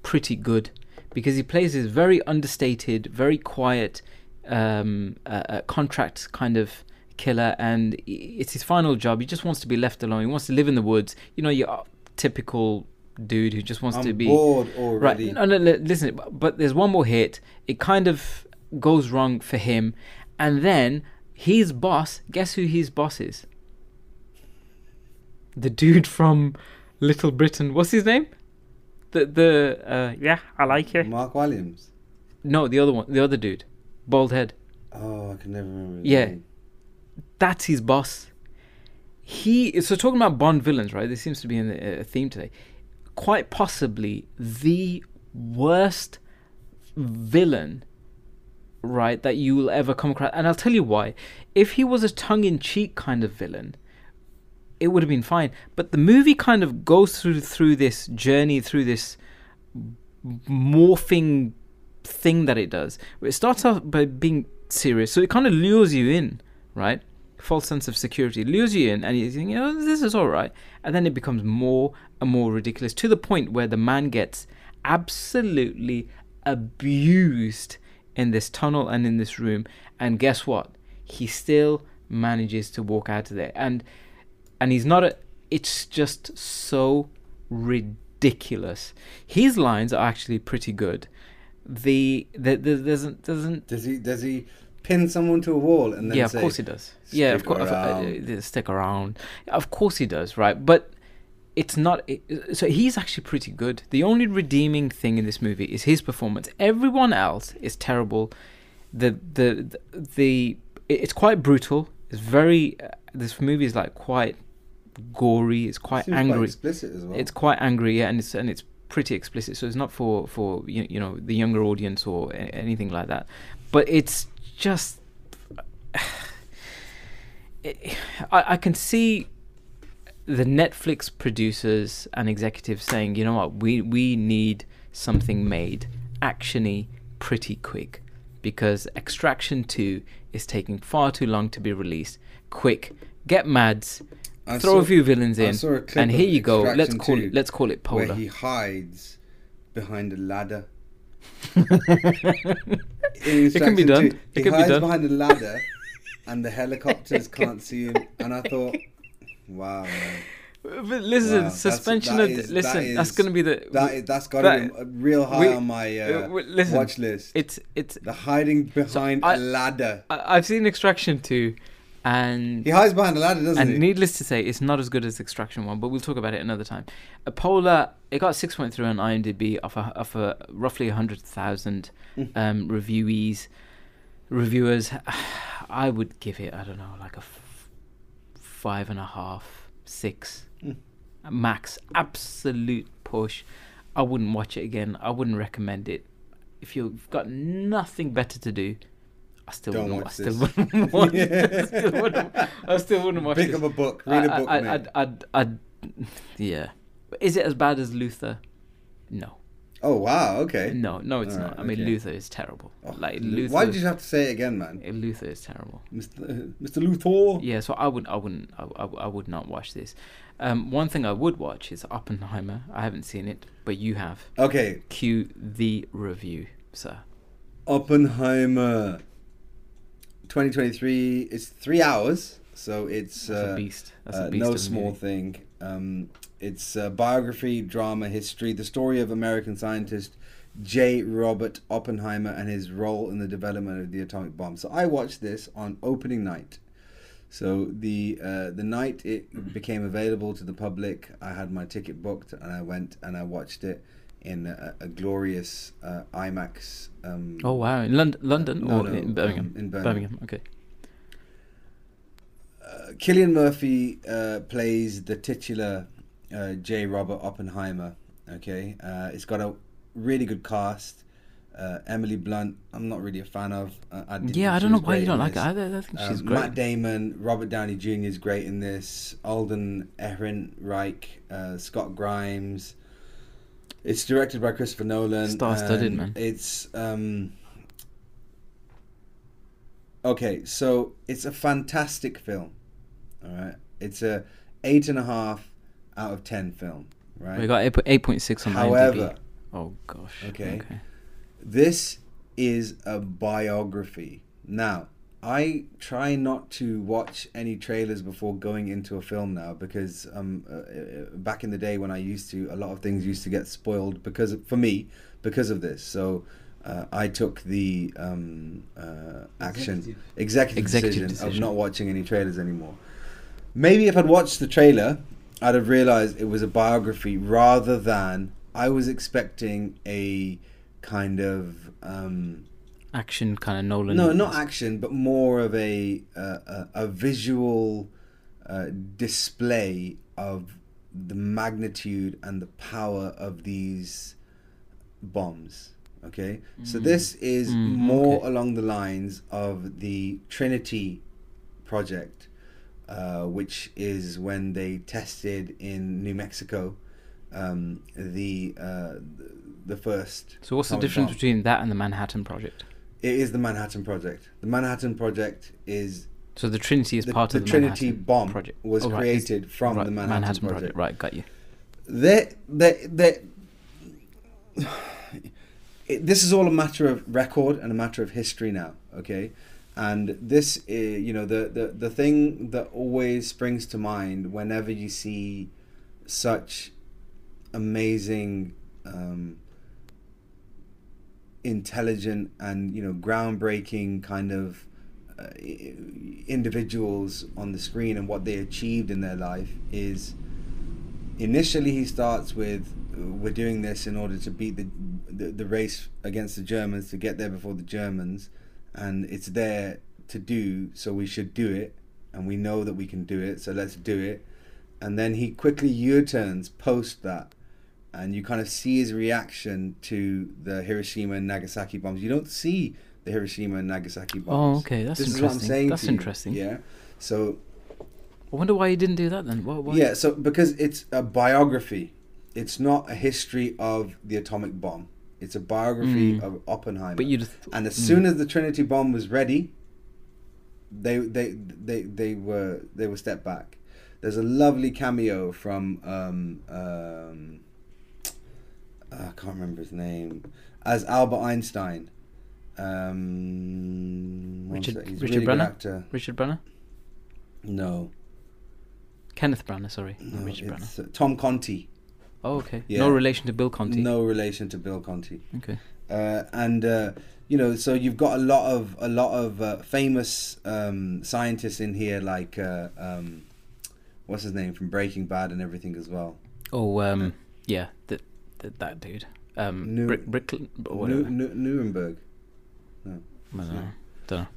pretty good, because he plays this very understated, very quiet um, uh, contract kind of killer, and it's his final job. He just wants to be left alone. He wants to live in the woods. You know, your typical dude who just wants I'm to be bored already. Right? No, no, no, listen. But there's one more hit. It kind of goes wrong for him, and then his boss. Guess who his boss is? The dude from Little Britain. What's his name? The the uh, yeah, I like it. Mark Williams. No, the other one, the other dude, bald head. Oh, I can never remember. Yeah, name. That's his boss. He is, so talking about Bond villains, right? This seems to be in the uh, theme today. Quite possibly the worst villain, right, that you will ever come across, and I'll tell you why. If he was a tongue-in-cheek kind of villain, it would have been fine. But the movie kind of goes through through this journey, through this morphing thing that it does. It starts off by being serious, so it kind of lures you in, right? False sense of security lures you in, and you think, you know, this is all right. And then it becomes more and more ridiculous, to the point where the man gets absolutely abused in this tunnel and in this room. And guess what? He still manages to walk out of there. And And he's not a, it's just so ridiculous. His lines are actually pretty good. The, the, the doesn't, doesn't. Does he, does he pin someone to a wall and then yeah, say, of course he does. Yeah, of course. Uh, stick around. Of course he does. Right. But it's not, it, so he's actually pretty good. The only redeeming thing in this movie is his performance. Everyone else is terrible. The, the, the, the it's quite brutal. It's very, uh, this movie is like quite gory. It's quite it angry. Quite explicit as well. It's quite angry, yeah, and it's and it's pretty explicit. So it's not for for you, you know the younger audience or a- anything like that. But it's just, it, I, I can see the Netflix producers and executives saying, you know what, we we need something made actiony pretty quick, because Extraction two is taking far too long to be released. Quick, get Mads, I throw saw, a few villains in, and here you go. Let's call it. Let's call it Polar. Where he hides behind a ladder. It can be done. Two, it can be done. He hides behind a ladder, and the helicopters can't see him. And I thought, wow. Man. But listen, wow, suspension that of is, listen. That is, that's gonna be the that is, that's gotta that, be real high we, on my uh, we, listen, watch list. It's it's the hiding behind so I, a ladder. I, I've seen Extraction two. And he hides behind the ladder, doesn't and he? And needless to say, it's not as good as Extraction one, but we'll talk about it another time. A Polar, it got six point three on IMDb off a, off a roughly one hundred thousand um, reviewees, reviewers. I would give it, I don't know, like a f- five and a half, six, max. Absolute push. I wouldn't watch it again. I wouldn't recommend it. If you've got nothing better to do, I still Don't wouldn't watch this. I still wouldn't watch this. I still wouldn't watch this. Pick up a book. Read a book, I, I, mate. I, I, I, I, yeah. Is it as bad as Luther? No. Oh, wow. Okay. No, no, it's All not. Right, I mean, okay. Luther is terrible. Oh, like Luther. Why did you have to say it again, man? Luther is terrible. Mister Uh, Mister Luther. Yeah. So I wouldn't. I wouldn't. I, I, I would not watch this. Um, one thing I would watch is Oppenheimer. I haven't seen it, but you have. Okay. Cue the review, sir. Oppenheimer. twenty twenty-three, it's three hours, so it's uh, That's a beast. That's a beast uh, no small thing. Um, it's a biography, drama, history, the story of American scientist J. Robert Oppenheimer and his role in the development of the atomic bomb. So I watched this on opening night. So the uh, the night it became available to the public, I had my ticket booked and I went and I watched it in a, a glorious uh, IMAX. Um, oh wow! In Lond- London, uh, no, or no, in Birmingham? Um, in Birmingham. Birmingham. Okay. Uh, Cillian Murphy uh, plays the titular uh, J. Robert Oppenheimer. Okay, uh, it's got a really good cast. Uh, Emily Blunt, I'm not really a fan of. Uh, I yeah, I don't know why you don't like her. I, I think she's um, great. Matt Damon, Robert Downey Junior is great in this. Alden Ehrenreich, uh, Scott Grimes. It's directed by Christopher Nolan. Star-studded, man. It's um, okay. So it's a fantastic film. All right, It's a eight and a half out of ten film, right? We got eight point six on However, I M D B. Oh gosh. Okay. okay. This is a biography. Now, I try not to watch any trailers before going into a film now because um, uh, back in the day when I used to, a lot of things used to get spoiled because of, for me because of this. So uh, I took the um, uh, action executive, executive, executive decision, decision of not watching any trailers anymore. Maybe if I'd watched the trailer, I'd have realized it was a biography rather than I was expecting a kind of... Um, action kind of Nolan. No, not action, but more of a uh, a, a visual uh, display of the magnitude and the power of these bombs. Okay, mm. so this is mm, more okay. along the lines of the Trinity project, uh, which is when they tested in New Mexico um, the uh, the first. So what's the difference bomb. between that and the Manhattan Project? It is the Manhattan Project. The Manhattan Project is... So the Trinity is the, part the of the Trinity Manhattan bomb project. was oh, right. created it's, from right, the Manhattan, Manhattan project. project. Right, got you. They're, they're, they're, it, this is all a matter of record and a matter of history now, okay? And this, is, you know, the, the, the thing that always springs to mind whenever you see such amazing... Um, intelligent and, you know, groundbreaking kind of uh, individuals on the screen and what they achieved in their life is initially he starts with we're doing this in order to beat the the, the race against the Germans, to get there before the Germans, and it's there to do, so we should do it, and we know that we can do it, so let's do it. And then he quickly U-turns post that. And you kind of see his reaction to the Hiroshima and Nagasaki bombs. You don't see the Hiroshima and Nagasaki bombs. Oh, okay, that's this interesting. This is what I'm saying. That's interesting. You. Yeah. So, I wonder why he didn't do that then. Why, why? Yeah. So because it's a biography, it's not a history of the atomic bomb. It's a biography mm. of Oppenheimer. But you just, and as mm. soon as the Trinity bomb was ready, they they they they were they were stepped back. There's a lovely cameo from. Um, um, I can't remember his name, as Albert Einstein. Um, Richard Richard really Branagh? Richard Branagh? No. Kenneth Branagh, sorry. No, Richard Branagh. Uh, Tom Conti. Oh, okay. Yeah. No relation to Bill Conti. No relation to Bill Conti. Okay. Uh, and, uh, you know, so you've got a lot of a lot of uh, famous um, scientists in here, like, uh, um, what's his name, from Breaking Bad and everything as well. Oh, um, yeah, the... that dude um, New- Brick, Brick, or New- New- Nuremberg no I don't know. don't know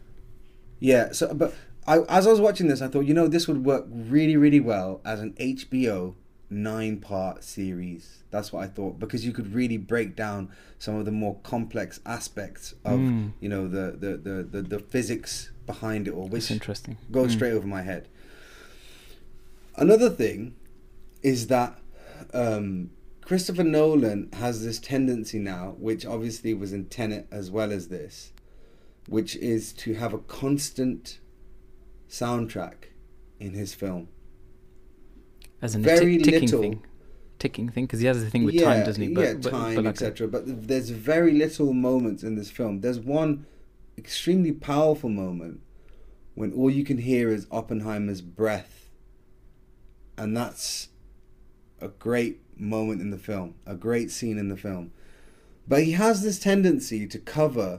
yeah so but I, as I was watching this I thought, you know, this would work really really well as an H B O nine part series. That's what I thought, because you could really break down some of the more complex aspects of mm. you know the the, the the the physics behind it all, which That's interesting. goes mm. straight over my head. Another thing is that um Christopher Nolan has this tendency now, which obviously was in Tenet as well as this, which is to have a constant soundtrack in his film. As in very a t- ticking little, thing. Ticking thing, because he has a thing with yeah, time, doesn't he? But, yeah, but, time, like et cetera. But there's very little moments in this film. There's one extremely powerful moment when all you can hear is Oppenheimer's breath. And that's a great... moment in the film, a great scene in the film, but he has this tendency to cover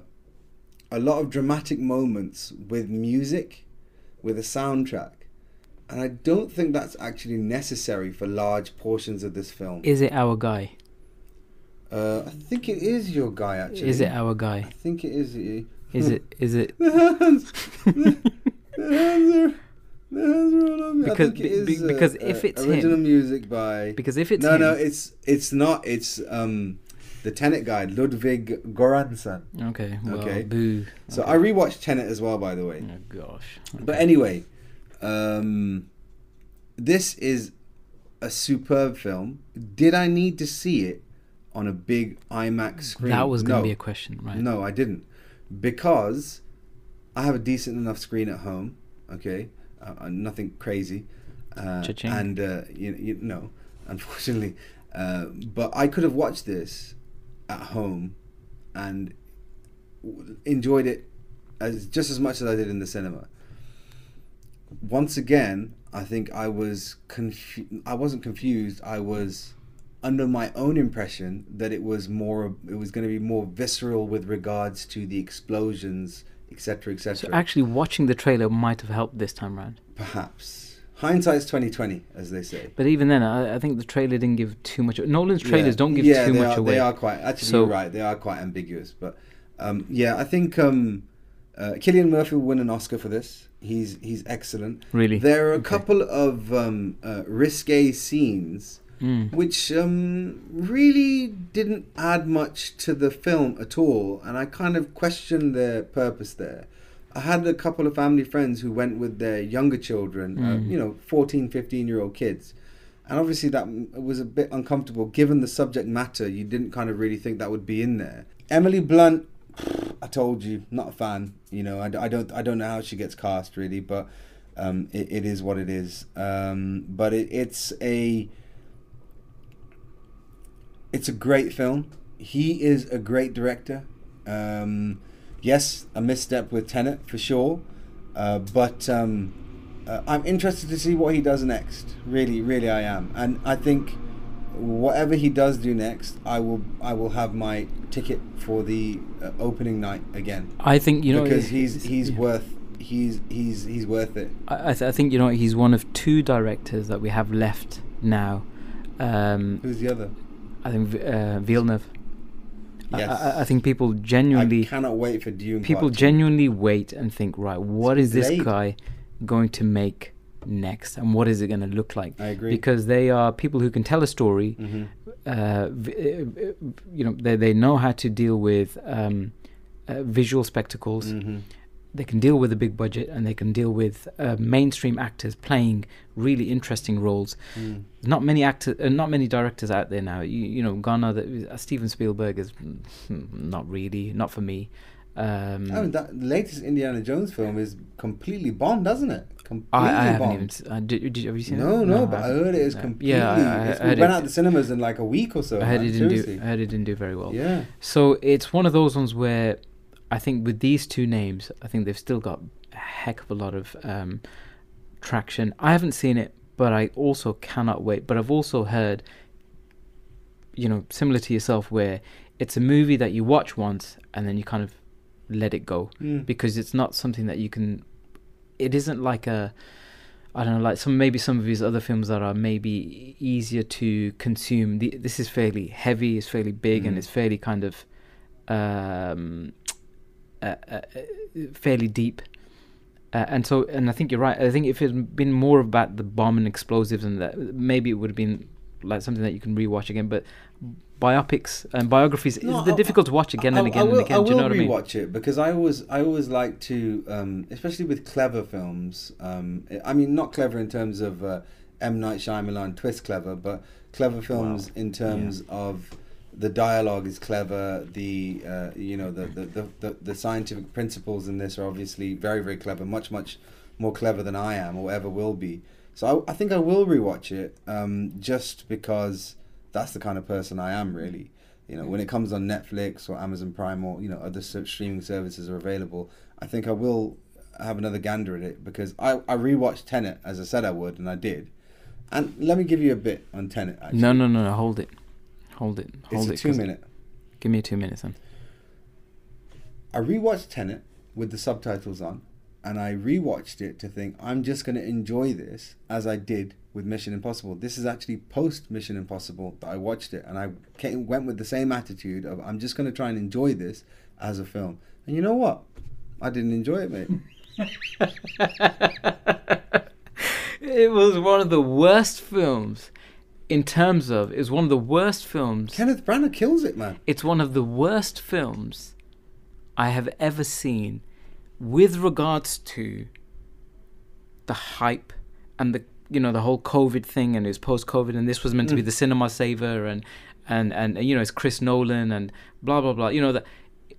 a lot of dramatic moments with music, with a soundtrack, and I don't think that's actually necessary for large portions of this film. Is it our guy? Uh, I think it is your guy actually. Is it our guy? I think it is you. Is it? Is it? the hands, the, the hands are. Because it is, be, because uh, if it's original him, music by because if it's no him, no it's it's not it's um the Tenet guy Ludwig Göransson. Okay, well, okay, boo. So okay. I rewatched Tenet as well, by the way. Oh gosh. Okay. But anyway, um, this is a superb film. Did I need to see it on a big IMAX screen? That was going to no. be a question, right? No, I didn't, because I have a decent enough screen at home. Okay. Uh, nothing crazy, Uh, and uh, you, you no, unfortunately. Uh, but I could have watched this at home and w- enjoyed it as just as much as I did in the cinema. Once again, I think I was confu- I wasn't confused. I was under my own impression that it was more. It was going to be more visceral with regards to the explosions, et cetera, et cetera. So actually, watching the trailer might have helped this time round. Perhaps. Hindsight's twenty twenty, as they say. But even then, I, I think the trailer didn't give too much. Nolan's trailers yeah. don't give yeah, too much are, away. They are quite. Actually, so, you're right. They are quite ambiguous. But um, yeah, I think um, uh, Cillian Murphy will win an Oscar for this. He's he's excellent. Really. There are a okay. couple of um, uh, risque scenes mm. which um, really didn't add much to the film at all, and I kind of questioned their purpose there. I had a couple of family friends who went with their younger children, mm. uh, you know, fourteen, fifteen-year-old kids. And obviously that was a bit uncomfortable. Given the subject matter, you didn't kind of really think that would be in there. Emily Blunt, I told you, not a fan. You know, I, I, don't, I don't know how she gets cast, really, but um, it, it is what it is. Um, but it, it's a... It's a great film. He is a great director. Um... Yes, a misstep with Tenet, for sure. Uh, but um, uh, I'm interested to see what he does next. Really, really I am. And I think whatever he does do next, I will I will have my ticket for the uh, opening night again. I think, you know... Because he's he's yeah. worth he's he's he's worth it. I, I, th- I think, you know, he's one of two directors that we have left now. Um, Who's the other? I think uh, Villeneuve. Yes. I, I think people genuinely... I cannot wait for Dune. People genuinely wait and think, right, what it's is delayed. This guy going to make next? And what is it going to look like? I agree. Because they are people who can tell a story. Mm-hmm. Uh, you know, they, they know how to deal with um, uh, visual spectacles. Mm-hmm. They can deal with a big budget and they can deal with uh, mainstream actors playing really interesting roles. Mm. Not many actors, uh, not many directors out there now. You, you know, Ghana, the, uh, Steven Spielberg is not really, not for me. Um, oh, that latest Indiana Jones film is completely bomb, doesn't it? Completely I, I haven't bomb. Even, uh, did, did you, have you seen no, it? No, no, but I heard it is no. completely. Yeah, I, I, I we went it, out the cinemas in like a week or so. I heard, man, it, didn't do, I heard it didn't do very well. Yeah. So it's one of those ones where... I think with these two names, I think they've still got a heck of a lot of um, traction. I haven't seen it, but I also cannot wait. But I've also heard, you know, similar to yourself, where it's a movie that you watch once and then you kind of let it go. Mm. Because it's not something that you can... It isn't like a... I don't know, like some maybe some of his other films that are maybe easier to consume. The, this is fairly heavy, it's fairly big, mm. and it's fairly kind of... Um, Uh, uh, fairly deep, uh, and so and I think you're right. I think if it had been more about the bomb and explosives and that, maybe it would have been like something that you can rewatch again. But biopics and biographies, no, they're I, difficult to watch again I, and again will, and again. I will, do you know what I mean? Rewatch it because I always I always like to, um, especially with clever films. Um, I mean, not clever in terms of uh, M. Night Shyamalan twist clever, but clever films wow. in terms yeah. of. The dialogue is clever. The uh, you know the the, the the the scientific principles in this are obviously very very clever. Much much more clever than I am or ever will be. So I, I think I will rewatch it um, just because that's the kind of person I am really. You know when it comes on Netflix or Amazon Prime or you know other streaming services are available. I think I will have another gander at it because I I rewatched Tenet as I said I would and I did. And let me give you a bit on Tenet. Actually. No no no no hold it. Hold it. Hold it's it. It's a two minute. Give me a two minutes then. I rewatched Tenet with the subtitles on and I rewatched it to think I'm just going to enjoy this as I did with Mission Impossible. This is actually post Mission Impossible that I watched it and I came, went with the same attitude of I'm just going to try and enjoy this as a film. And you know what? I didn't enjoy it, mate. It was one of the worst films. In terms of, it's one of the worst films. Kenneth Branagh kills it, man. It's one of the worst films I have ever seen with regards to the hype and the, you know, the whole COVID thing and it was post-COVID and this was meant mm. to be the cinema saver and, and, and, and, you know, it's Chris Nolan and blah, blah, blah. You know, that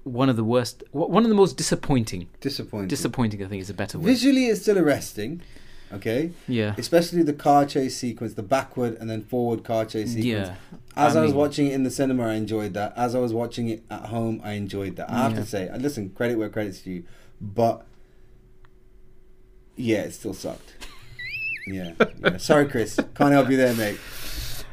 one of the worst, one of the most disappointing. Disappointing. Disappointing, I think, is a better word. Visually, it's still arresting. Okay. Yeah. Especially the car chase sequence, the backward and then forward car chase sequence. Yeah. As I, I mean, was watching it in the cinema, I enjoyed that. As I was watching it at home, I enjoyed that. I have yeah. to say, listen, credit where credit's due, but yeah, it still sucked. Yeah. yeah. Sorry, Chris. Can't help you there, mate.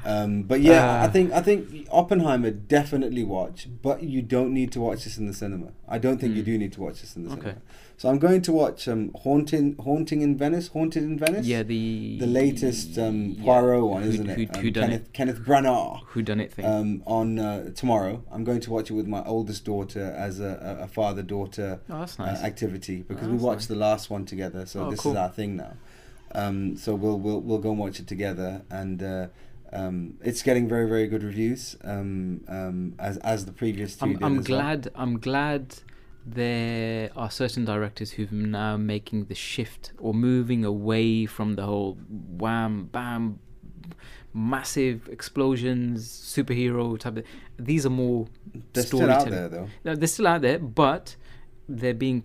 Um, but yeah, uh, I think I think Oppenheimer, definitely watch, but you don't need to watch this in the cinema. I don't think mm. you do need to watch this in the okay. cinema. So I'm going to watch um, Haunting Haunting in Venice, Haunted in Venice. Yeah, the the latest um, yeah. Poirot one, who, isn't who, it? Who um, done Kenneth, it? Kenneth Branagh. Who done it thing? Um, on uh, tomorrow, I'm going to watch it with my oldest daughter as a, a father-daughter oh, that's nice. uh, activity because oh, we watched nice. the last one together. So oh, this cool. is our thing now. Um, so we'll we'll we'll go and watch it together and. Uh, Um, it's getting very, very good reviews um, um, as as the previous two. I'm, I'm glad. Well. I'm glad there are certain directors who've now making the shift or moving away from the whole wham bam, massive explosions, superhero type. Of, these are more they're still out there though. No, they're still out there, but they're being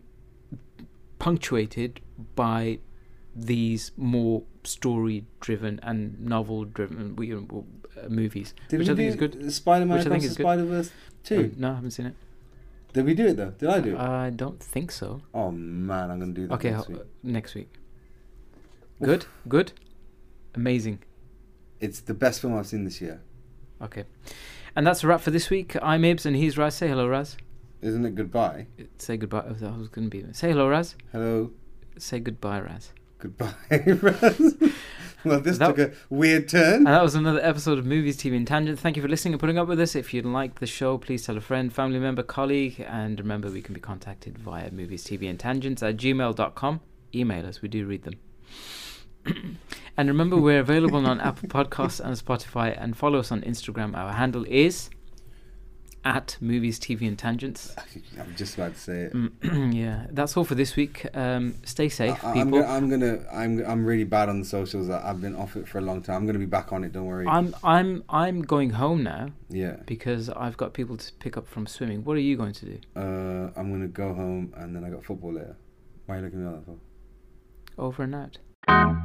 punctuated by these more story-driven and novel-driven uh, movies, did which I think is good. Spider-Man Across the Spider-Verse two? Oh, no, I haven't seen it. Did we do it, though? Did I do it? I don't think so. Oh, man, I'm going to do that okay, next week. Okay, next week. Good? Oof. Good? Amazing. It's the best film I've seen this year. Okay. And that's a wrap for this week. I'm Ibs, and he's Raz. Say hello, Raz. Isn't it goodbye? Say goodbye. Oh, that was going to be... Say hello, Raz. Hello. Say goodbye, Raz. Goodbye, Raz. Well, this that, took a weird turn. And that was another episode of Movies, T V and Tangent. Thank you for listening and putting up with us. If you'd like the show, please tell a friend, family member, colleague. And remember, we can be contacted via Movies, T V and Tangents at gmail dot com. Email us. We do read them. And remember, we're available on Apple Podcasts and Spotify. And follow us on Instagram. Our handle is... at Movies, T V and Tangents. I'm just about to say it. Yeah, that's all for this week. Um, stay safe, I, I, people. I'm gonna, I'm gonna, I'm, I'm really bad on the socials. I've been off it for a long time. I'm gonna be back on it. Don't worry. I'm, I'm, I'm going home now. Yeah. Because I've got people to pick up from swimming. What are you going to do? Uh, I'm gonna go home and then I got football later. Why are you looking at me like that for? Over and out.